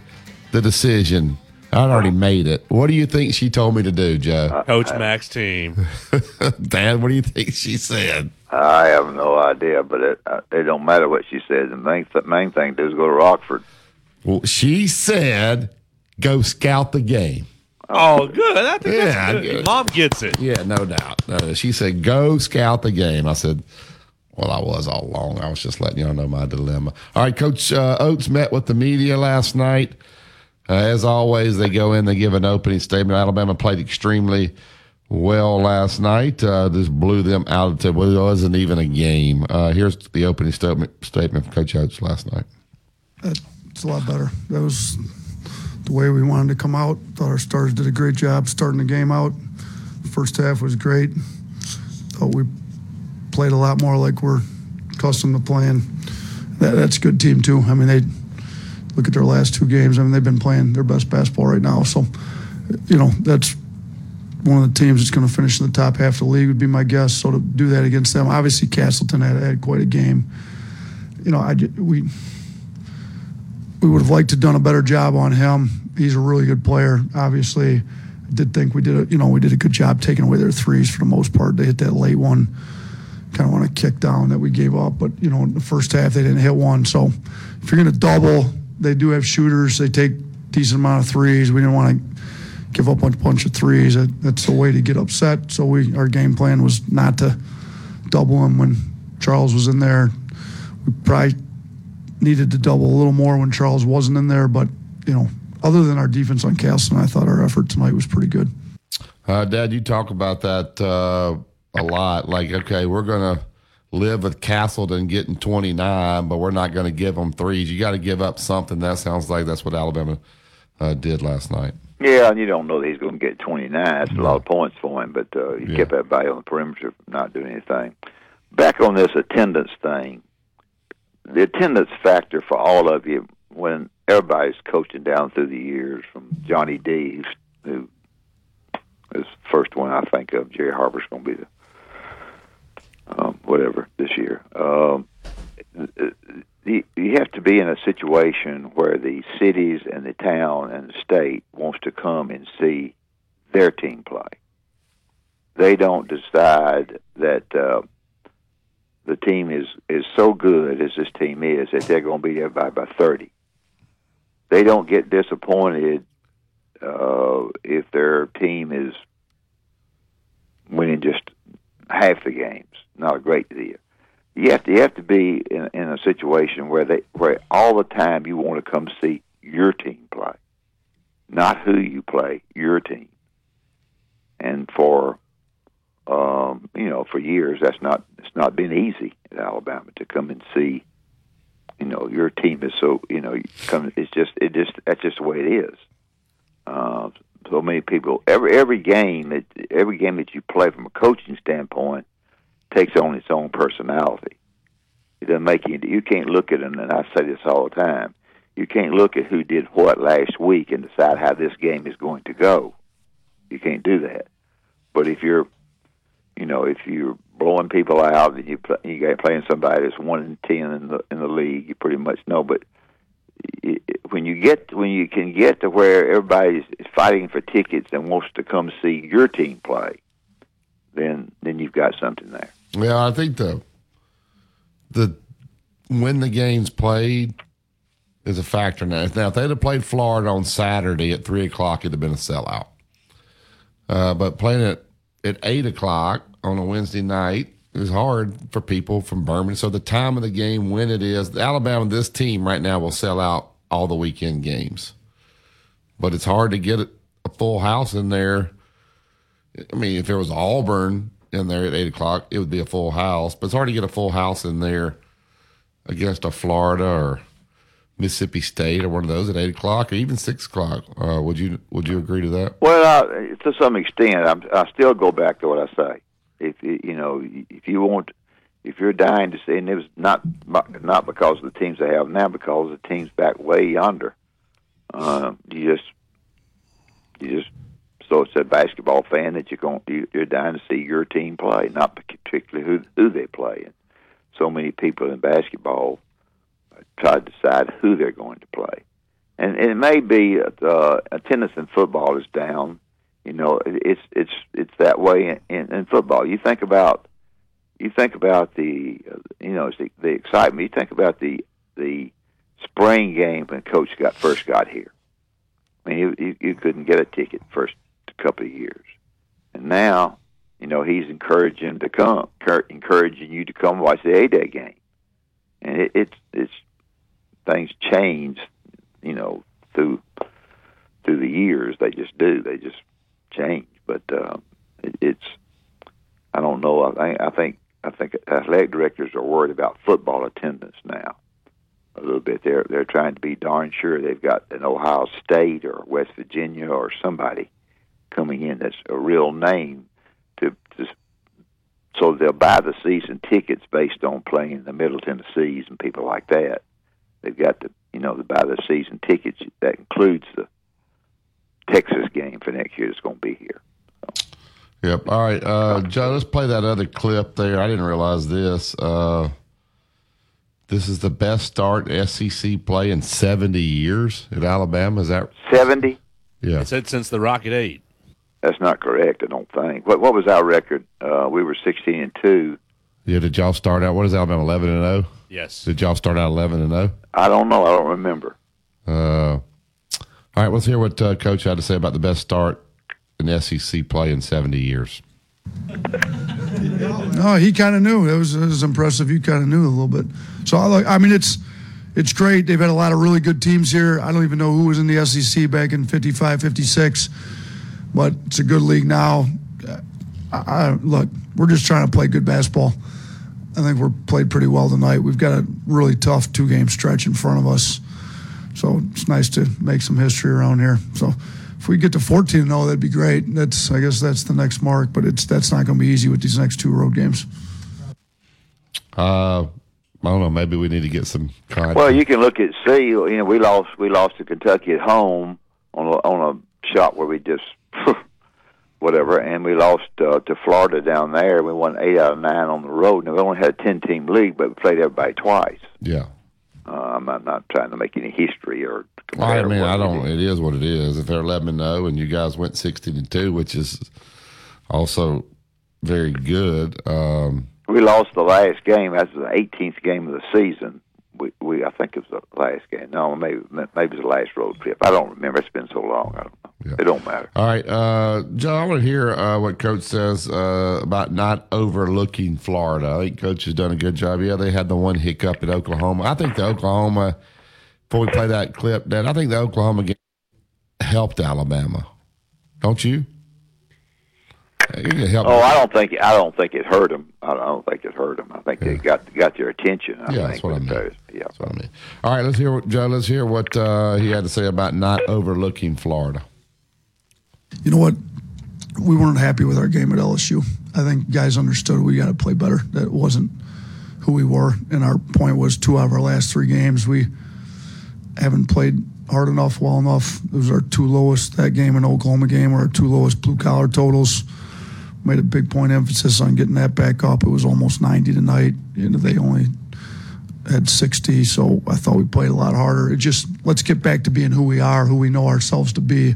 the decision. I'd already made it. What do you think she told me to do, Joe? Coach Max team. Dad, what do you think she said? I have no idea, but it don't matter what she says. The main thing to do is go to Rockford. Well, she said go scout the game. Oh, good. I think that's good. Mom gets it. Yeah, no doubt. No, she said go scout the game. I said, well, I was all along. I was just letting y'all know my dilemma. All right, Coach Oates met with the media last night. As always, they go in, they give an opening statement. Alabama played extremely well last night. This blew them out of the table. It wasn't even a game. Here's the opening statement from Coach Oates last night. It's a lot better. That was the way we wanted to come out. Thought our stars did a great job starting the game out. First half was great. Thought we played a lot more like we're accustomed to playing. That's a good team, too. I mean, they look at their last two games. I mean, they've been playing their best basketball right now. So, you know, that's one of the teams that's going to finish in the top half of the league would be my guess. So to do that against them, obviously Castleton had quite a game. You know, we would have liked to have done a better job on him. He's a really good player. Obviously, I did think we did a good job taking away their threes for the most part. They hit that late one, kind of want to kick down that we gave up. But, you know, in the first half they didn't hit one. So if you're going to double, they do have shooters. They take decent amount of threes. We didn't want to give up a bunch of threes. That's the way to get upset. So our game plan was not to double them when Charles was in there. We probably needed to double a little more when Charles wasn't in there. But, you know, other than our defense on Castleton, I thought our effort tonight was pretty good. Dad, you talk about that a lot. Like, okay, we're going to live with Castleton getting 29, but we're not going to give them threes. You got to give up something. That sounds like that's what Alabama did last night. Yeah, and you don't know that he's going to get 29. That's a lot of points for him, but he kept that value on the perimeter, not doing anything. Back on this attendance thing, the attendance factor for all of you, when everybody's coaching down through the years, from Johnny D, who is the first one I think of, Jerry Harper's going to be the whatever this year. You have to be in a situation where the cities and the town and the state wants to come and see their team play. They don't decide that the team is so good as this team is that they're going to beat everybody by 30. They don't get disappointed if their team is winning just half the games. Not a great deal. You have to be in a situation where all the time you want to come see your team play, not who you play, your team. And for for years, it's not been easy at Alabama to come and see. You know, your team is so that's just the way it is. So many people every game that you play from a coaching standpoint takes on its own personality. It doesn't make you can't look at them, and I say this all the time. You can't look at who did what last week and decide how this game is going to go. You can't do that. But if you're blowing people out, and you playing somebody that's 1-10 in the league, you pretty much know. But when you can get to where everybody's fighting for tickets and wants to come see your team play, then you've got something there. Yeah, I think the when the game's played is a factor now. Now, if they'd have played Florida on Saturday at 3:00, it'd have been a sellout. But playing it at 8:00 on a Wednesday night is hard for people from Birmingham. So the time of the game, when it is, Alabama, this team right now will sell out all the weekend games. But it's hard to get a full house in there. I mean, if there was Auburn in there at 8:00, it would be a full house. But it's hard to get a full house in there against a Florida or Mississippi State or one of those at 8:00 or even 6:00. Would you agree to that? Well, to some extent, I still go back to what I say. If you're dying to see, and it was not because of the teams they have now, because the teams back way yonder. You just so it's a basketball fan that you're dying to see your team play, not particularly who they play. And so many people in basketball try to decide who they're going to play, and it may be tennis and football is down. You know, it's that way in football. You think about the excitement. You think about the spring game when Coach first got here. I mean, you couldn't get a ticket the first couple of years, and now, you know, he's encouraging you to come watch the A-Day game, and it's things change, you know, through the years. They just do. They just change, but I don't know. I think athletic directors are worried about football attendance now a little bit. They're trying to be darn sure they've got an Ohio State or West Virginia or somebody coming in that's a real name to so they'll buy the season tickets based on playing in the Middle Tennessees and people like that. They've got to to buy the season tickets that includes the Texas game for next year that's going to be here. So. Yep. All right, Joe, let's play that other clip there. I didn't realize this. This is the best start SEC play in 70 years at Alabama. Is that 70? Yeah. It said since the Rocket 8. That's not correct, I don't think. What was our record? We were 16-2. Yeah, did y'all start out? What is Alabama, 11-0? Yes. Did y'all start out 11-0? I don't know. I don't remember. All right, let's hear what Coach had to say about the best start in SEC play in 70 years. No, he kind of knew. It was impressive. You kind of knew a little bit. So, it's great. They've had a lot of really good teams here. I don't even know who was in the SEC back in 55, 56, but it's a good league now. Look, we're just trying to play good basketball. I think we're played pretty well tonight. We've got a really tough two-game stretch in front of us. So it's nice to make some history around here. So if we get to 14-0, that'd be great. I guess that's the next mark, but that's not going to be easy with these next two road games. I don't know. Maybe we need to get some content. Well, you can look at C. You know, we lost to Kentucky at home on a shot where we just whatever, and we lost to Florida down there. We won 8 out of 9 on the road. Now we only had a 10-team league, but we played everybody twice. Yeah. I'm not trying to make any history or. I mean, I don't. It is what it is. If they're 11-0 and you guys went 16-2, which is also very good. We lost the last game. That's the 18th game of the season. We I think it was the last game. No, maybe it was the last road trip. I don't remember. It's been so long. I don't know. Yeah. It don't matter. All right, John. I want to hear what Coach says about not overlooking Florida. I think Coach has done a good job. Yeah, they had the one hiccup at Oklahoma. I think the Oklahoma. Before we play that clip, Dan, I think the Oklahoma game helped Alabama. Don't you? I don't think it hurt them. I don't think it hurt them. I think they got their attention. That's what I mean. Yeah, that's what I mean. All right, let's hear what Joe. Let's hear what he had to say about not overlooking Florida. You know what? We weren't happy with our game at LSU. I think guys understood we got to play better. That wasn't who we were, and our point was 2 out of our last 3 games we haven't played hard enough, well enough. It was our 2 lowest, that game and Oklahoma game, were our 2 lowest blue collar totals. made a big point emphasis on getting that back up. It was almost 90 tonight. You know, they only had 60, so I thought we played a lot harder. It just, let's get back to being who we are, who we know ourselves to be,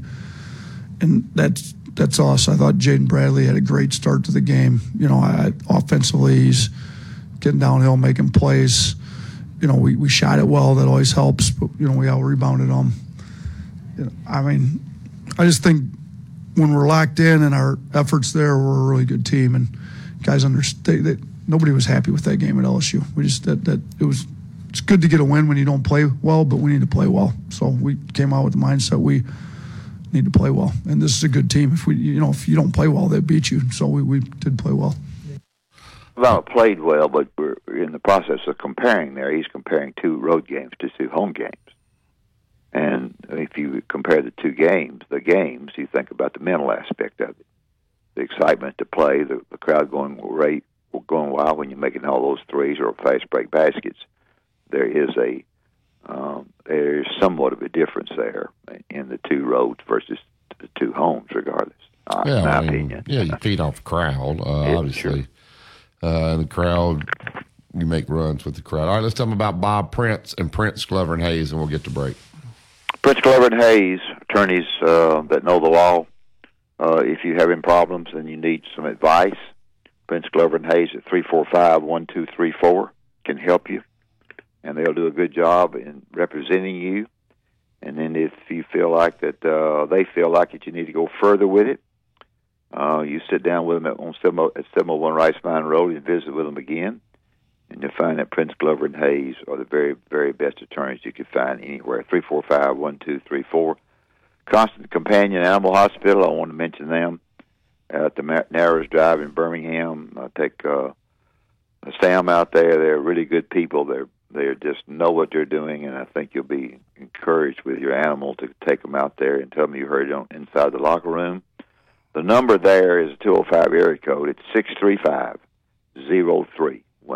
and that's us. I thought Jaden Bradley had a great start to the game. You know, offensively, he's getting downhill, making plays. You know, we shot it well. That always helps. But, you know, we out-rebounded them. You know, I mean, I just think when we're locked in and our efforts there, we're a really good team. And guys understand that nobody was happy with that game at LSU. We just it's good to get a win when you don't play well, but we need to play well. So we came out with the mindset we need to play well. And this is a good team. If we, you know, if you don't play well, they beat you. So we did play well. Well, played well, but we're in the process of comparing there. He's comparing two road games to two home games. And if you compare the two games, you think about the mental aspect of it. The excitement to play, the crowd going wild when you're making all those threes or fast break baskets. There is there's somewhat of a difference there in the two roads versus the two homes, regardless, in my opinion. Yeah, you feed off the crowd, obviously. Sure. The crowd, you make runs with the crowd. All right, let's talk about Bob Prince and Prince, Glover, and Hayes, and we'll get to break. Prince, Glover, and Hayes, attorneys that know the law. If you're having problems and you need some advice, Prince, Glover, and Hayes at 345-1234 can help you, and they'll do a good job in representing you. And then if you feel like that, they feel like that you need to go further with it, you sit down with them at 701 Rice Mine Road and visit with them again, and you'll find that Prince, Glover, and Hayes are the very, very best attorneys you could find anywhere. 345-1234. Constant Companion Animal Hospital, I want to mention them, at the Narrows Drive in Birmingham. I take Sam out there. They're really good people. They just know what they're doing, and I think you'll be encouraged with your animal to take them out there and tell them you heard it inside the locker room. The number there is 205 area code. It's 635-0313.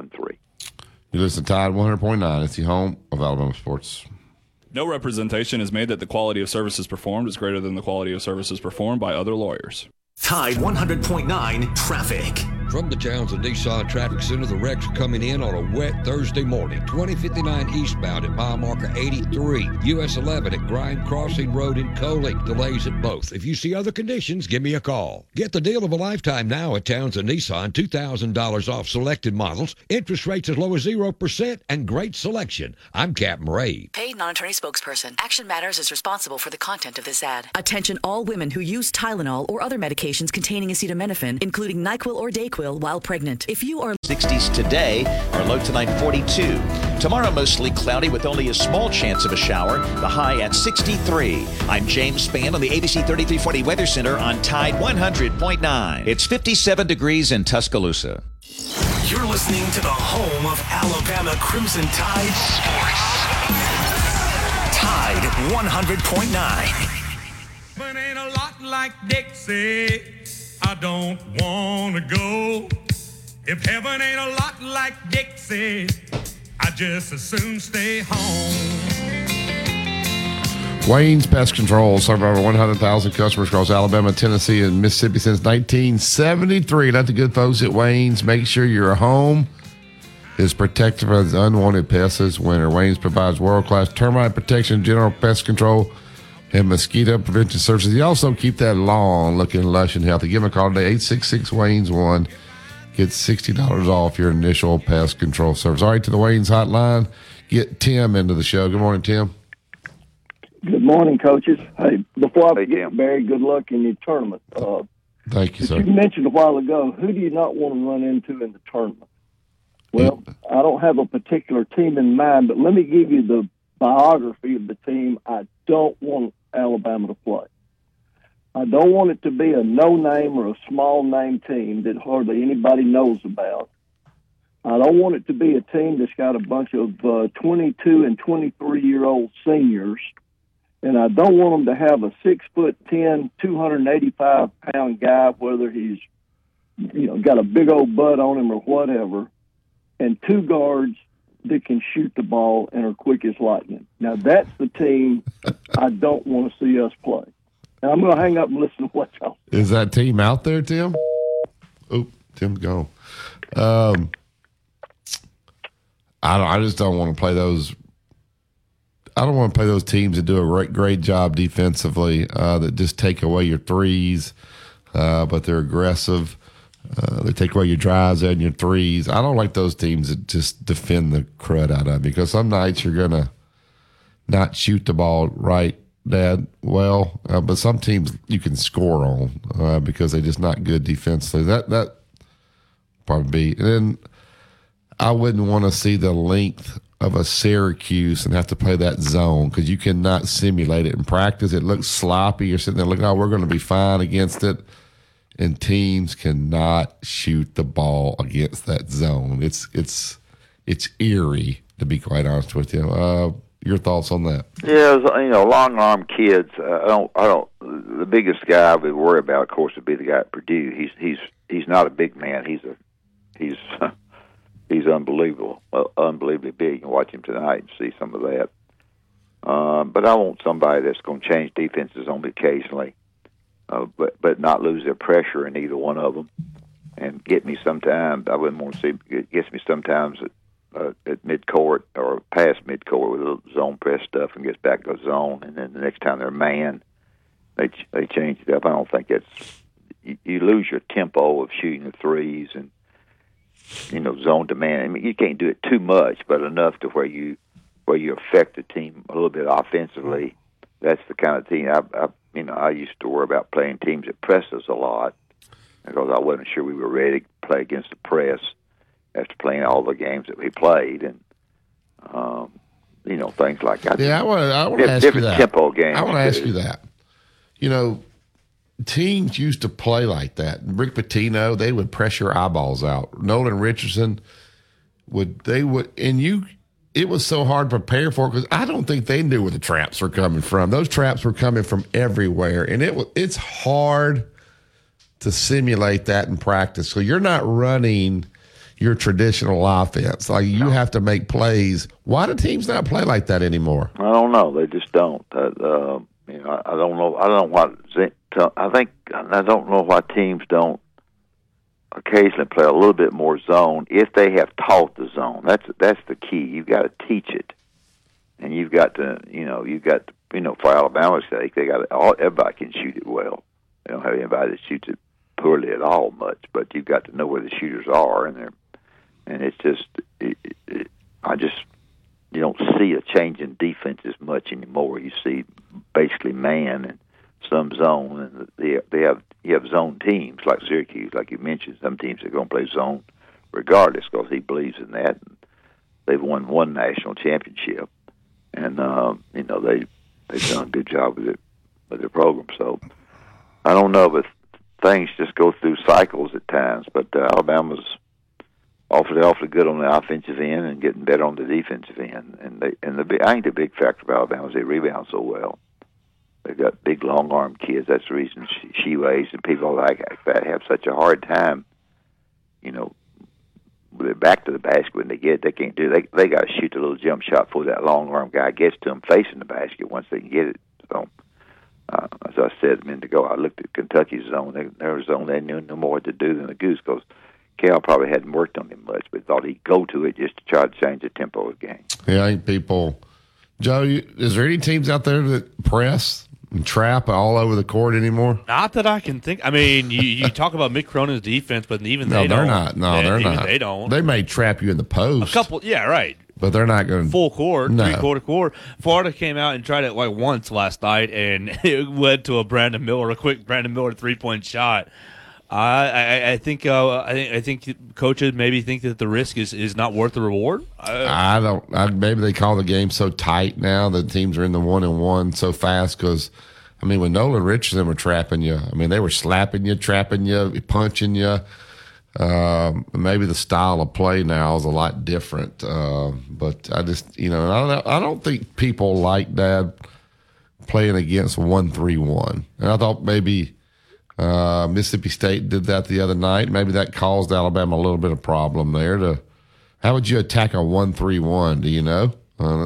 You listen to Tide 100.9. It's the home of Alabama sports. No representation is made that the quality of services performed is greater than the quality of services performed by other lawyers. Tide 100.9 traffic. From the Towns and Nissan Traffic Center, the wrecks are coming in on a wet Thursday morning. 2059 eastbound at mile marker 83. US 11 at Grime Crossing Road in Coley. Delays at both. If you see other conditions, give me a call. Get the deal of a lifetime now at Towns and Nissan. $2,000 off selected models. Interest rates as low as 0% and great selection. I'm Captain Ray. Paid non-attorney spokesperson. Action Matters is responsible for the content of this ad. Attention all women who use Tylenol or other medications containing acetaminophen, including NyQuil or DayQuil, while pregnant. If you are 60s today, our low tonight 42. Tomorrow mostly cloudy with only a small chance of a shower. The high at 63. I'm James Spann on the ABC 3340 Weather Center on Tide 100.9. It's 57 degrees in Tuscaloosa. You're listening to the home of Alabama Crimson Tide sports. Tide 100.9. But ain't a lot like Dixie. I don't want to go. If heaven ain't a lot like Dixie, I just as soon stay home. Wayne's Pest Control served over 100,000 customers across Alabama, Tennessee, and Mississippi since 1973. Let the good folks at Wayne's make sure your home is protected from unwanted pests this winter. Wayne's provides world-class termite protection, general pest control, and mosquito prevention services. You also keep that lawn looking lush and healthy. Give them a call today, 866-WAYNES-1. Get $60 off your initial pest control service. All right, to the Wayne's hotline, get Tim into the show. Good morning, Tim. Good morning, coaches. Hey, before I begin, Barry, good luck in your tournament. Thank you, sir. You mentioned a while ago, who do you not want to run into in the tournament? Well, I don't have a particular team in mind, but let me give you the biography of the team I don't want Alabama to play. I don't want it to be a no-name or a small-name team that hardly anybody knows about. I don't want it to be a team that's got a bunch of 22 and 23-year-old seniors, and I don't want them to have a 6'10", 285-pound guy, whether he's got a big old butt on him or whatever, and two guards that can shoot the ball and are quick as lightning. Now, that's the team I don't want to see us play. And I'm going to hang up and listen to what y'all say. Is that team out there, Tim? Oh, Tim's gone. I just don't want to play those. I don't want to play those teams that do a great job defensively, that just take away your threes, but they're aggressive. They take away your drives and your threes. I don't like those teams that just defend the crud out of you, because some nights you're going to not shoot the ball right that well, but some teams you can score on because they're just not good defensively. That probably be. And then I wouldn't want to see the length of a Syracuse and have to play that zone, because you cannot simulate it in practice. It looks sloppy. You're sitting there looking, oh, we're going to be fine against it. And teams cannot shoot the ball against that zone. It's eerie, to be quite honest with you. Your thoughts on that? Yeah, long arm kids. I don't. The biggest guy I would worry about, of course, would be the guy at Purdue. He's not a big man. He's unbelievably big. You can watch him tonight and see some of that. But I want somebody that's going to change defenses only occasionally, but not lose their pressure in either one of them, and get me sometimes. I wouldn't want to see it gets me sometimes at midcourt or past midcourt with a little zone press stuff and gets back to the zone, and then the next time they're man, they change it up. I don't think that's you lose your tempo of shooting the threes and. Zone demand. I mean, you can't do it too much, but enough to where you affect the team a little bit offensively. That's the kind of team I used to worry about playing teams that press us a lot, because I wasn't sure we were ready to play against the press after playing all the games that we played, and things like that. Yeah, I want to ask you that. Different tempo games. I want to ask you that. Teams used to play like that. Rick Pitino, they would press your eyeballs out. Nolan Richardson it was so hard to prepare for, because I don't think they knew where the traps were coming from. Those traps were coming from everywhere, and it's hard to simulate that in practice. So you're not running your traditional offense. Like you have to make plays. Why do teams not play like that anymore? I don't know. They just don't. I don't know. I don't know why teams don't occasionally play a little bit more zone if they have taught the zone. That's the key. You've got to teach it, and you've got to for Alabama's sake, everybody can shoot it well. They don't have anybody that shoots it poorly at all much, but you've got to know where the shooters are, and it's just you don't see a change in defense as much anymore. You see basically man and some zone, and you have zone teams like Syracuse, like you mentioned. Some teams are going to play zone regardless, because he believes in that. And they've won one national championship, and they've done a good job with their program. So I don't know, but things just go through cycles at times. But Alabama's awfully good on the offensive end and getting better on the defensive end. I think the big factor about Alabama is they rebound so well. They've got big, long-armed kids. That's the reason she-ways and people like that have such a hard time, with their back to the basket when they get it. They can't do it. They got to shoot the little jump shot before that long-arm guy gets to them facing the basket once they can get it. So, as I said a minute ago, I looked at Kentucky's zone. Their zone, they knew no more to do than the goose, because Cal probably hadn't worked on him much, but thought he'd go to it just to try to change the tempo of the game. Yeah, I think people. Joe, is there any teams out there that press and trap all over the court anymore? Not that I can think. I mean, you talk about Mick Cronin's defense, but even they don't. No, they're not. They don't. They may trap you in the post. A couple, yeah, right. But they're not going full court, no. Three-quarter court. Florida came out and tried it like once last night, and it led to a quick Brandon Miller three-point shot. I think coaches maybe think that the risk is not worth the reward. Maybe they call the game so tight now that teams are in the 1-on-1 so fast, because, I mean, when Nolan Richardson were trapping you, I mean, they were slapping you, trapping you, punching you. Maybe the style of play now is a lot different. But I just, I don't think people like that playing against 1-3-1. And I thought maybe Mississippi State did that the other night. Maybe that caused Alabama a little bit of problem there. How would you attack a 1-3-1? Do you know?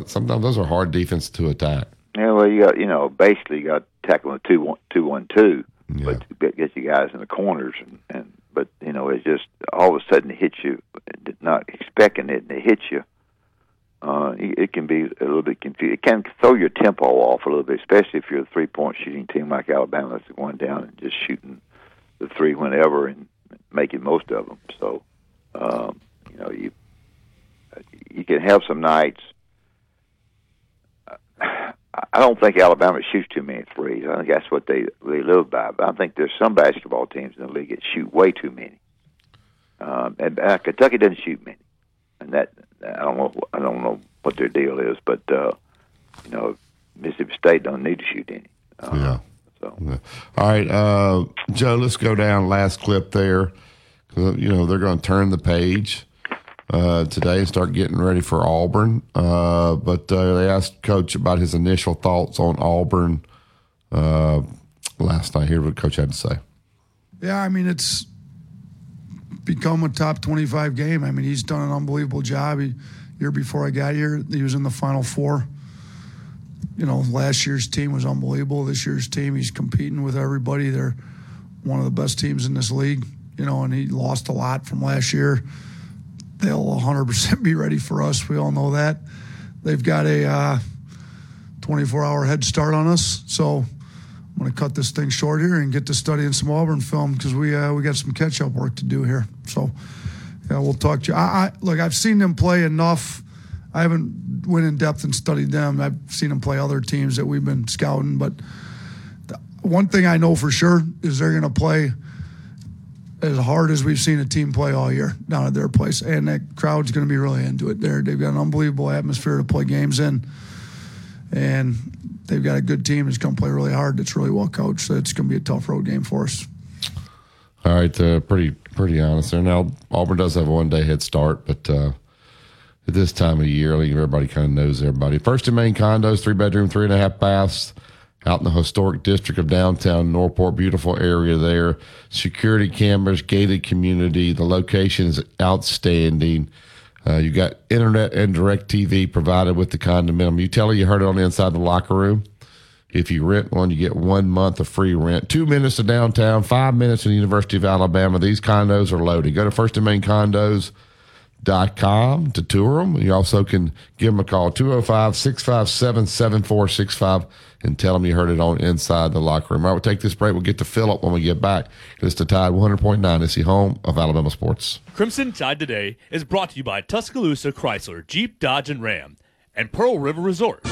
Sometimes those are hard defense to attack. Yeah, well, you got basically you got to tackle a 2-1-2, but get your guys in the corners and but, you know, it just all of a sudden hits you, not expecting it, and it hits you. It can be a little bit confusing. It can throw your tempo off a little bit, especially if you're a three-point shooting team like Alabama that's going down and just shooting the three whenever and making most of them. So, you know, you can have some nights. I don't think Alabama shoots too many threes. I think that's what they live by. But I think there's some basketball teams in the league that shoot way too many. And Kentucky doesn't shoot many. And that I don't know what their deal is, but you know, Mississippi State don't need to shoot any. Yeah. All right, Joe. Let's go down last clip there, because you know they're going to turn the page today and start getting ready for Auburn. But they asked Coach about his initial thoughts on Auburn last night. Here's what Coach had to say. Yeah, I mean it's become a top 25 game. I mean, he's done an unbelievable job. Year before I got here, he was in the Final Four. You know, last year's team was unbelievable. This year's team, he's competing with everybody. They're one of the best teams in this league, you know, and he lost a lot from last year. They'll 100% be ready for us. We all know that. They've got a 24-hour head start on us, so I'm going to cut this thing short here and get to studying some Auburn film, because we got some catch-up work to do here. So, yeah, we'll talk to you. Look, I've seen them play enough. I haven't went in depth and studied them. I've seen them play other teams that we've been scouting. But one thing I know for sure is they're going to play as hard as we've seen a team play all year down at their place. And that crowd's going to be really into it there. They've got an unbelievable atmosphere to play games in. And they've got a good team that's going to play really hard, that's really well coached. So it's going to be a tough road game for us. All right, pretty honest there. Now, Auburn does have a one-day head start, but at this time of year, I think everybody kind of knows everybody. First and Main condos, 3-bedroom, 3.5 baths, out in the historic district of downtown Northport. Beautiful area there. Security cameras, gated community. The location is outstanding. You got internet and direct TV provided with the condominium. You tell her you heard it on the Inside the Locker Room. If you rent one, you get 1 month of free rent. 2 minutes to downtown, 5 minutes to the University of Alabama. These condos are loaded. Go to firstandmaincondos.com to tour them. You also can give them a call, 205-657-7465, and tell them you heard it on Inside the Locker Room. All right, we'll take this break. We'll get to Phillip when we get back. It's the Tide 100.9. It's the home of Alabama sports. Crimson Tide Today is brought to you by Tuscaloosa Chrysler, Jeep, Dodge, and Ram, and Pearl River Resort.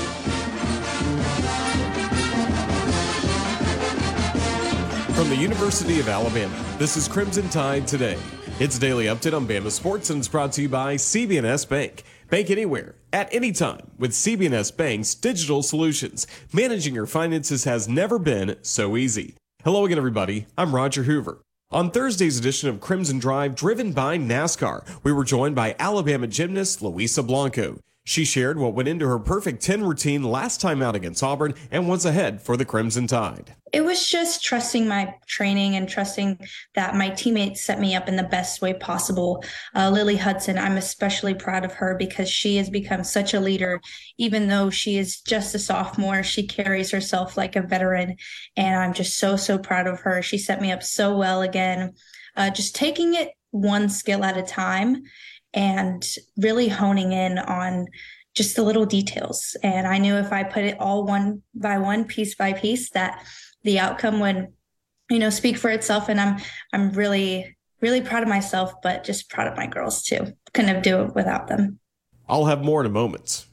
From the University of Alabama, this is Crimson Tide Today. It's a daily update on Bama sports, and it's brought to you by CBNS Bank. Bank anywhere, at any time, with CBNS Bank's digital solutions. Managing your finances has never been so easy. Hello again, everybody. I'm Roger Hoover. On Thursday's edition of Crimson Drive, driven by NASCAR, we were joined by Alabama gymnast Luisa Blanco. She shared what went into her perfect 10 routine last time out against Auburn and was ahead for the Crimson Tide. It was just trusting my training and trusting that my teammates set me up in the best way possible. Lily Hudson, I'm especially proud of her because she has become such a leader. Even though she is just a sophomore, she carries herself like a veteran, and I'm just so proud of her. She set me up so well again. Just taking it one skill at a time and really honing in on just the little details. And I knew if I put it all one by one, piece by piece, that the outcome would, you know, speak for itself. And I'm really, really proud of myself, but just proud of my girls too. Couldn't do it without them. I'll have more in a moment.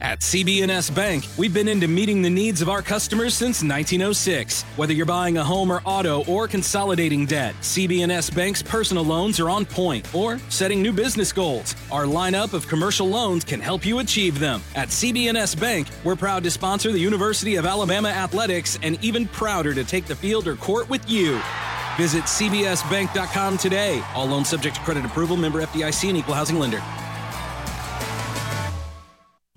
At CBNS Bank, we've been into meeting the needs of our customers since 1906. Whether you're buying a home or auto or consolidating debt, CBNS Bank's personal loans are on point, or setting new business goals. Our lineup of commercial loans can help you achieve them. At CBNS Bank, we're proud to sponsor the University of Alabama Athletics and even prouder to take the field or court with you. Visit cbsbank.com today. All loans subject to credit approval, member FDIC, and equal housing lender.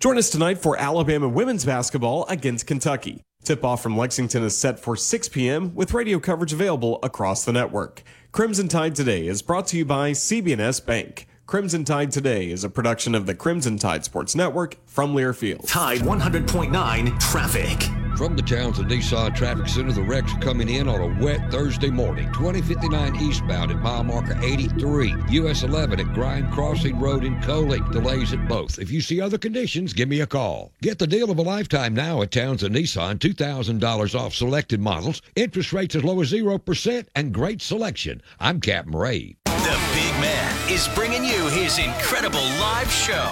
Join us tonight for Alabama women's basketball against Kentucky. Tip-off from Lexington is set for 6 p.m. with radio coverage available across the network. Crimson Tide Today is brought to you by CBNS Bank. Crimson Tide Today is a production of the Crimson Tide Sports Network from Learfield. Tide 100.9 Traffic. From the town's Nissan Traffic Center, the wrecks are coming in on a wet Thursday morning. 2059 eastbound at mile marker 83. US 11 at Grind Crossing Road in Coley. Delays at both. If you see other conditions, give me a call. Get the deal of a lifetime now at Towns & Nissan. $2,000 off selected models. Interest rates as low as 0% and great selection. I'm Captain Ray. The big man is bringing you his incredible live show,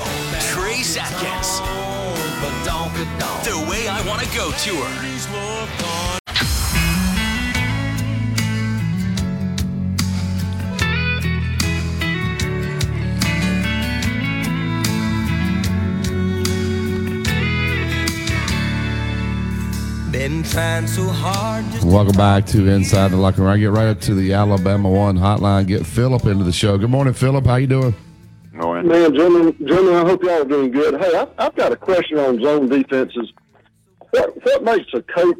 Trey Zatkins. The Way I Want to Go Tour. Welcome back to Inside the Locker Room. I get right up to the Alabama 1 hotline. Get Philip into the show. Good morning, Philip. How you doing? Morning. Man, gentlemen, I hope y'all are doing good. Hey, I've got a question on zone defenses. What makes a coach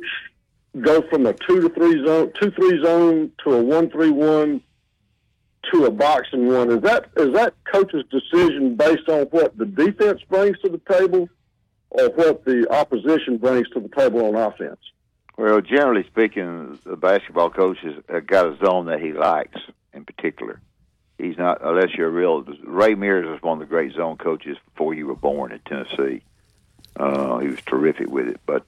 go from a 2-3 zone to a 1-3-1 to a boxing one? Is that coach's decision based on what the defense brings to the table, or what the opposition brings to the table on offense? Well, generally speaking, the basketball coach has got a zone that he likes in particular. He's not, unless you're a real... Ray Mears was one of the great zone coaches before you were born in Tennessee. He was terrific with it. But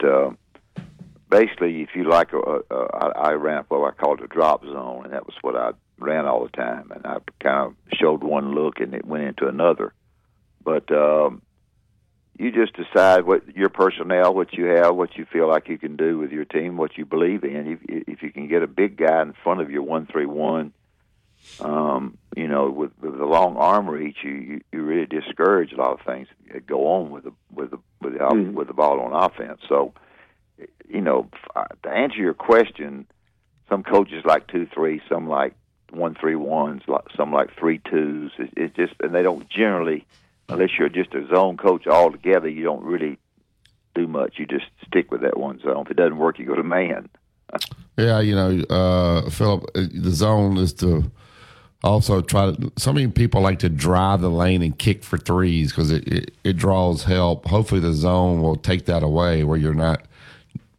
basically, if you like, I ran what I called a drop zone, and that was what I ran all the time. And I kind of showed one look, and it went into another. But... you just decide what your personnel, what you have, what you feel like you can do with your team, what you believe in. If you can get a big guy in front of your 1-3-1, with the long arm reach, you really discourage a lot of things that go on with the ball on offense. So, to answer your question, some coaches like 2-3, some like 1-3-1s, some like 3-2s. It's just, and they don't generally. Unless you're just a zone coach altogether, you don't really do much. You just stick with that one zone. If it doesn't work, you go to man. Yeah, Philip, the zone is to also try to – so many people like to drive the lane and kick for threes because it draws help. Hopefully the zone will take that away where you're not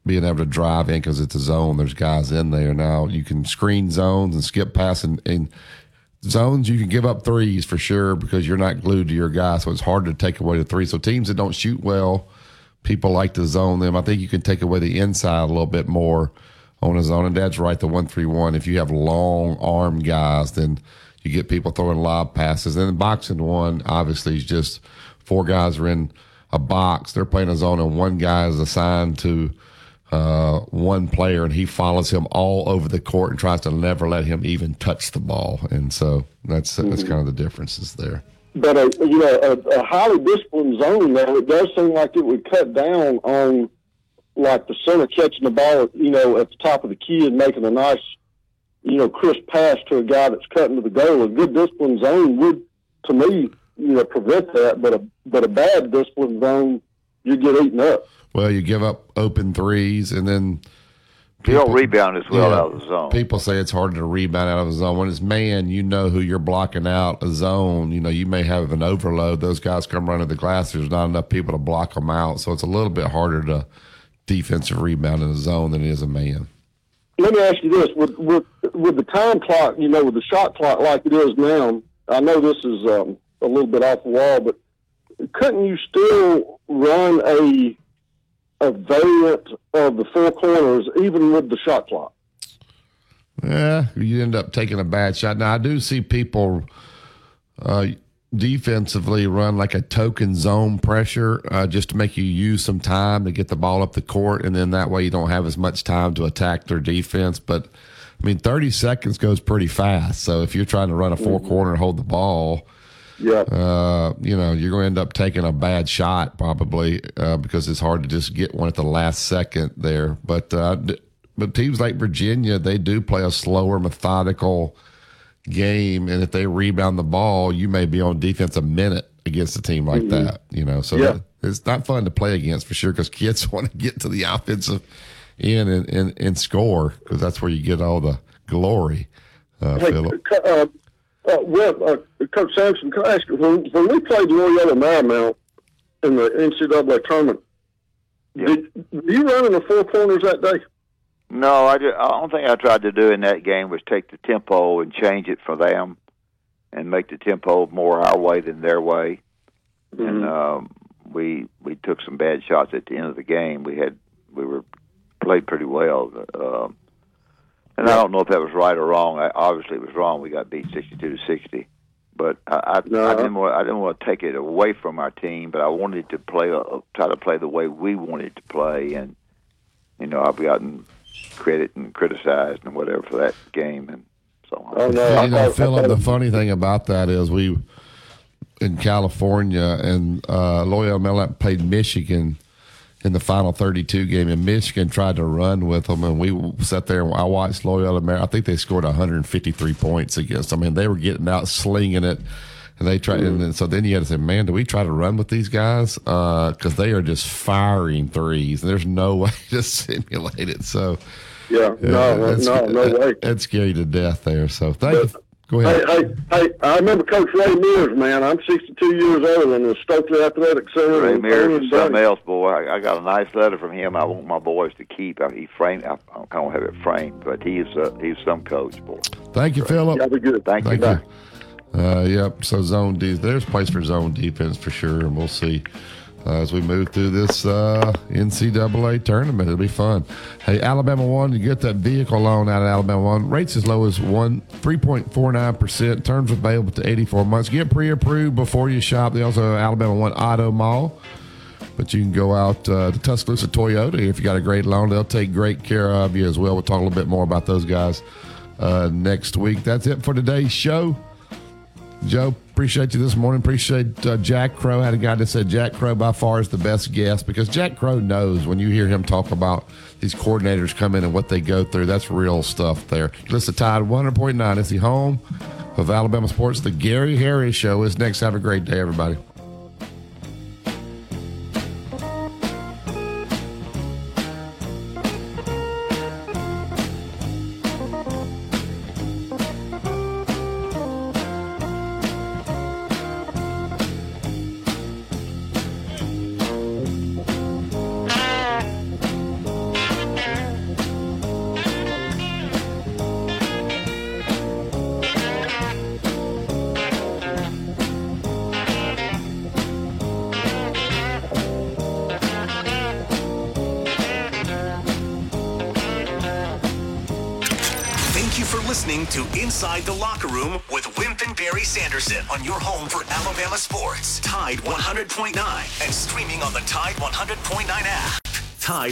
being able to drive in because it's a zone. There's guys in there now. You can screen zones and skip pass and zones, you can give up threes for sure because you're not glued to your guy, so it's hard to take away the three. So teams that don't shoot well, people like to zone them. I think you can take away the inside a little bit more on a zone, and Dad's right, the 1-3-1. If you have long-arm guys, then you get people throwing lob passes. And then boxing one, obviously, is just four guys are in a box. They're playing a zone, and one guy is assigned to one player, and he follows him all over the court and tries to never let him even touch the ball. And so that's kind of the differences there. But a highly disciplined zone, though, it does seem like it would cut down on like the center catching the ball, at the top of the key and making a nice, crisp pass to a guy that's cutting to the goal. A good disciplined zone would, to me, prevent that. But a bad disciplined zone, you get eaten up. Well, you give up open threes, and then people, you don't rebound as well out of the zone. People say it's harder to rebound out of the zone. When it's man, who you're blocking out a zone. You may have an overload. Those guys come running to the glass. There's not enough people to block them out, so it's a little bit harder to defensive rebound in a zone than it is a man. Let me ask you this: with the time clock, with the shot clock like it is now, I know this is a little bit off the wall, but couldn't you still run a variant of the four corners, even with the shot clock? Yeah, you end up taking a bad shot. Now, I do see people defensively run like a token zone pressure just to make you use some time to get the ball up the court, and then that way you don't have as much time to attack their defense. But, 30 seconds goes pretty fast. So if you're trying to run a four-corner and hold the ball, yep. You're going to end up taking a bad shot probably because it's hard to just get one at the last second there. But teams like Virginia, they do play a slower, methodical game, and if they rebound the ball, you may be on defense a minute against a team like that. So yeah. It's not fun to play against for sure because kids want to get to the offensive end and score because that's where you get all the glory, Philip. Coach Sampson, can I ask you, when we played Loyola Marymount in the NCAA tournament, Yep. Did you run in the four corners that day? No, I don't think I tried to do in that game was take the tempo and change it for them and make the tempo more our way than their way. Mm-hmm. And we took some bad shots at the end of the game. We played pretty well. And I don't know if that was right or wrong. Obviously, it was wrong. We got beat 62-60. But I didn't want to take it away from our team, but I wanted to try to play the way we wanted to play. And, you know, I've gotten credit and criticized and whatever for that game and so on. Oh, no. You know, Philip, the funny thing about that is we in California, and Loyola Marymount played Michigan in the final 32 game, and Michigan tried to run with them, and we sat there and I watched Loyola Marymount. I think they scored 153 points against them, and they were getting out slinging it, and they tried. Mm-hmm. And so then you had to say, man, do we try to run with these guys? Because they are just firing threes, and there's no way to simulate it. So no way. That's scary to death there. So thank you. Go ahead. Hey, I remember Coach Ray Mears, man. I'm 62 years old and the Stokely Athletic Center. Ray Mears is something else, boy. I got a nice letter from him I want my boys to keep. I don't have it framed, but he's some coach, boy. Thank you, Philip. That'll be good. Thank you. Yep, so zone D. There's a place for zone defense for sure, and we'll see as we move through this NCAA tournament. It'll be fun. Hey, Alabama 1, you get that vehicle loan out of Alabama 1. Rates as low as 3.49%. Terms available to 84 months. Get pre-approved before you shop. They also have Alabama 1 Auto Mall. But you can go out to Tuscaloosa Toyota. If you got a great loan, they'll take great care of you as well. We'll talk a little bit more about those guys next week. That's it for today's show. Joe, appreciate you this morning. Appreciate Jack Crow. I had a guy that said Jack Crow by far is the best guest because Jack Crow knows when you hear him talk about these coordinators come in and what they go through. That's real stuff there. Listen to Tide 100.9. It's the home of Alabama sports. The Gary Harris Show is next. Have a great day, everybody. The Locker Room with Wimp and Barry Sanderson on your home for Alabama sports. Tide 100.9 and streaming on the Tide 100.9 app. Tide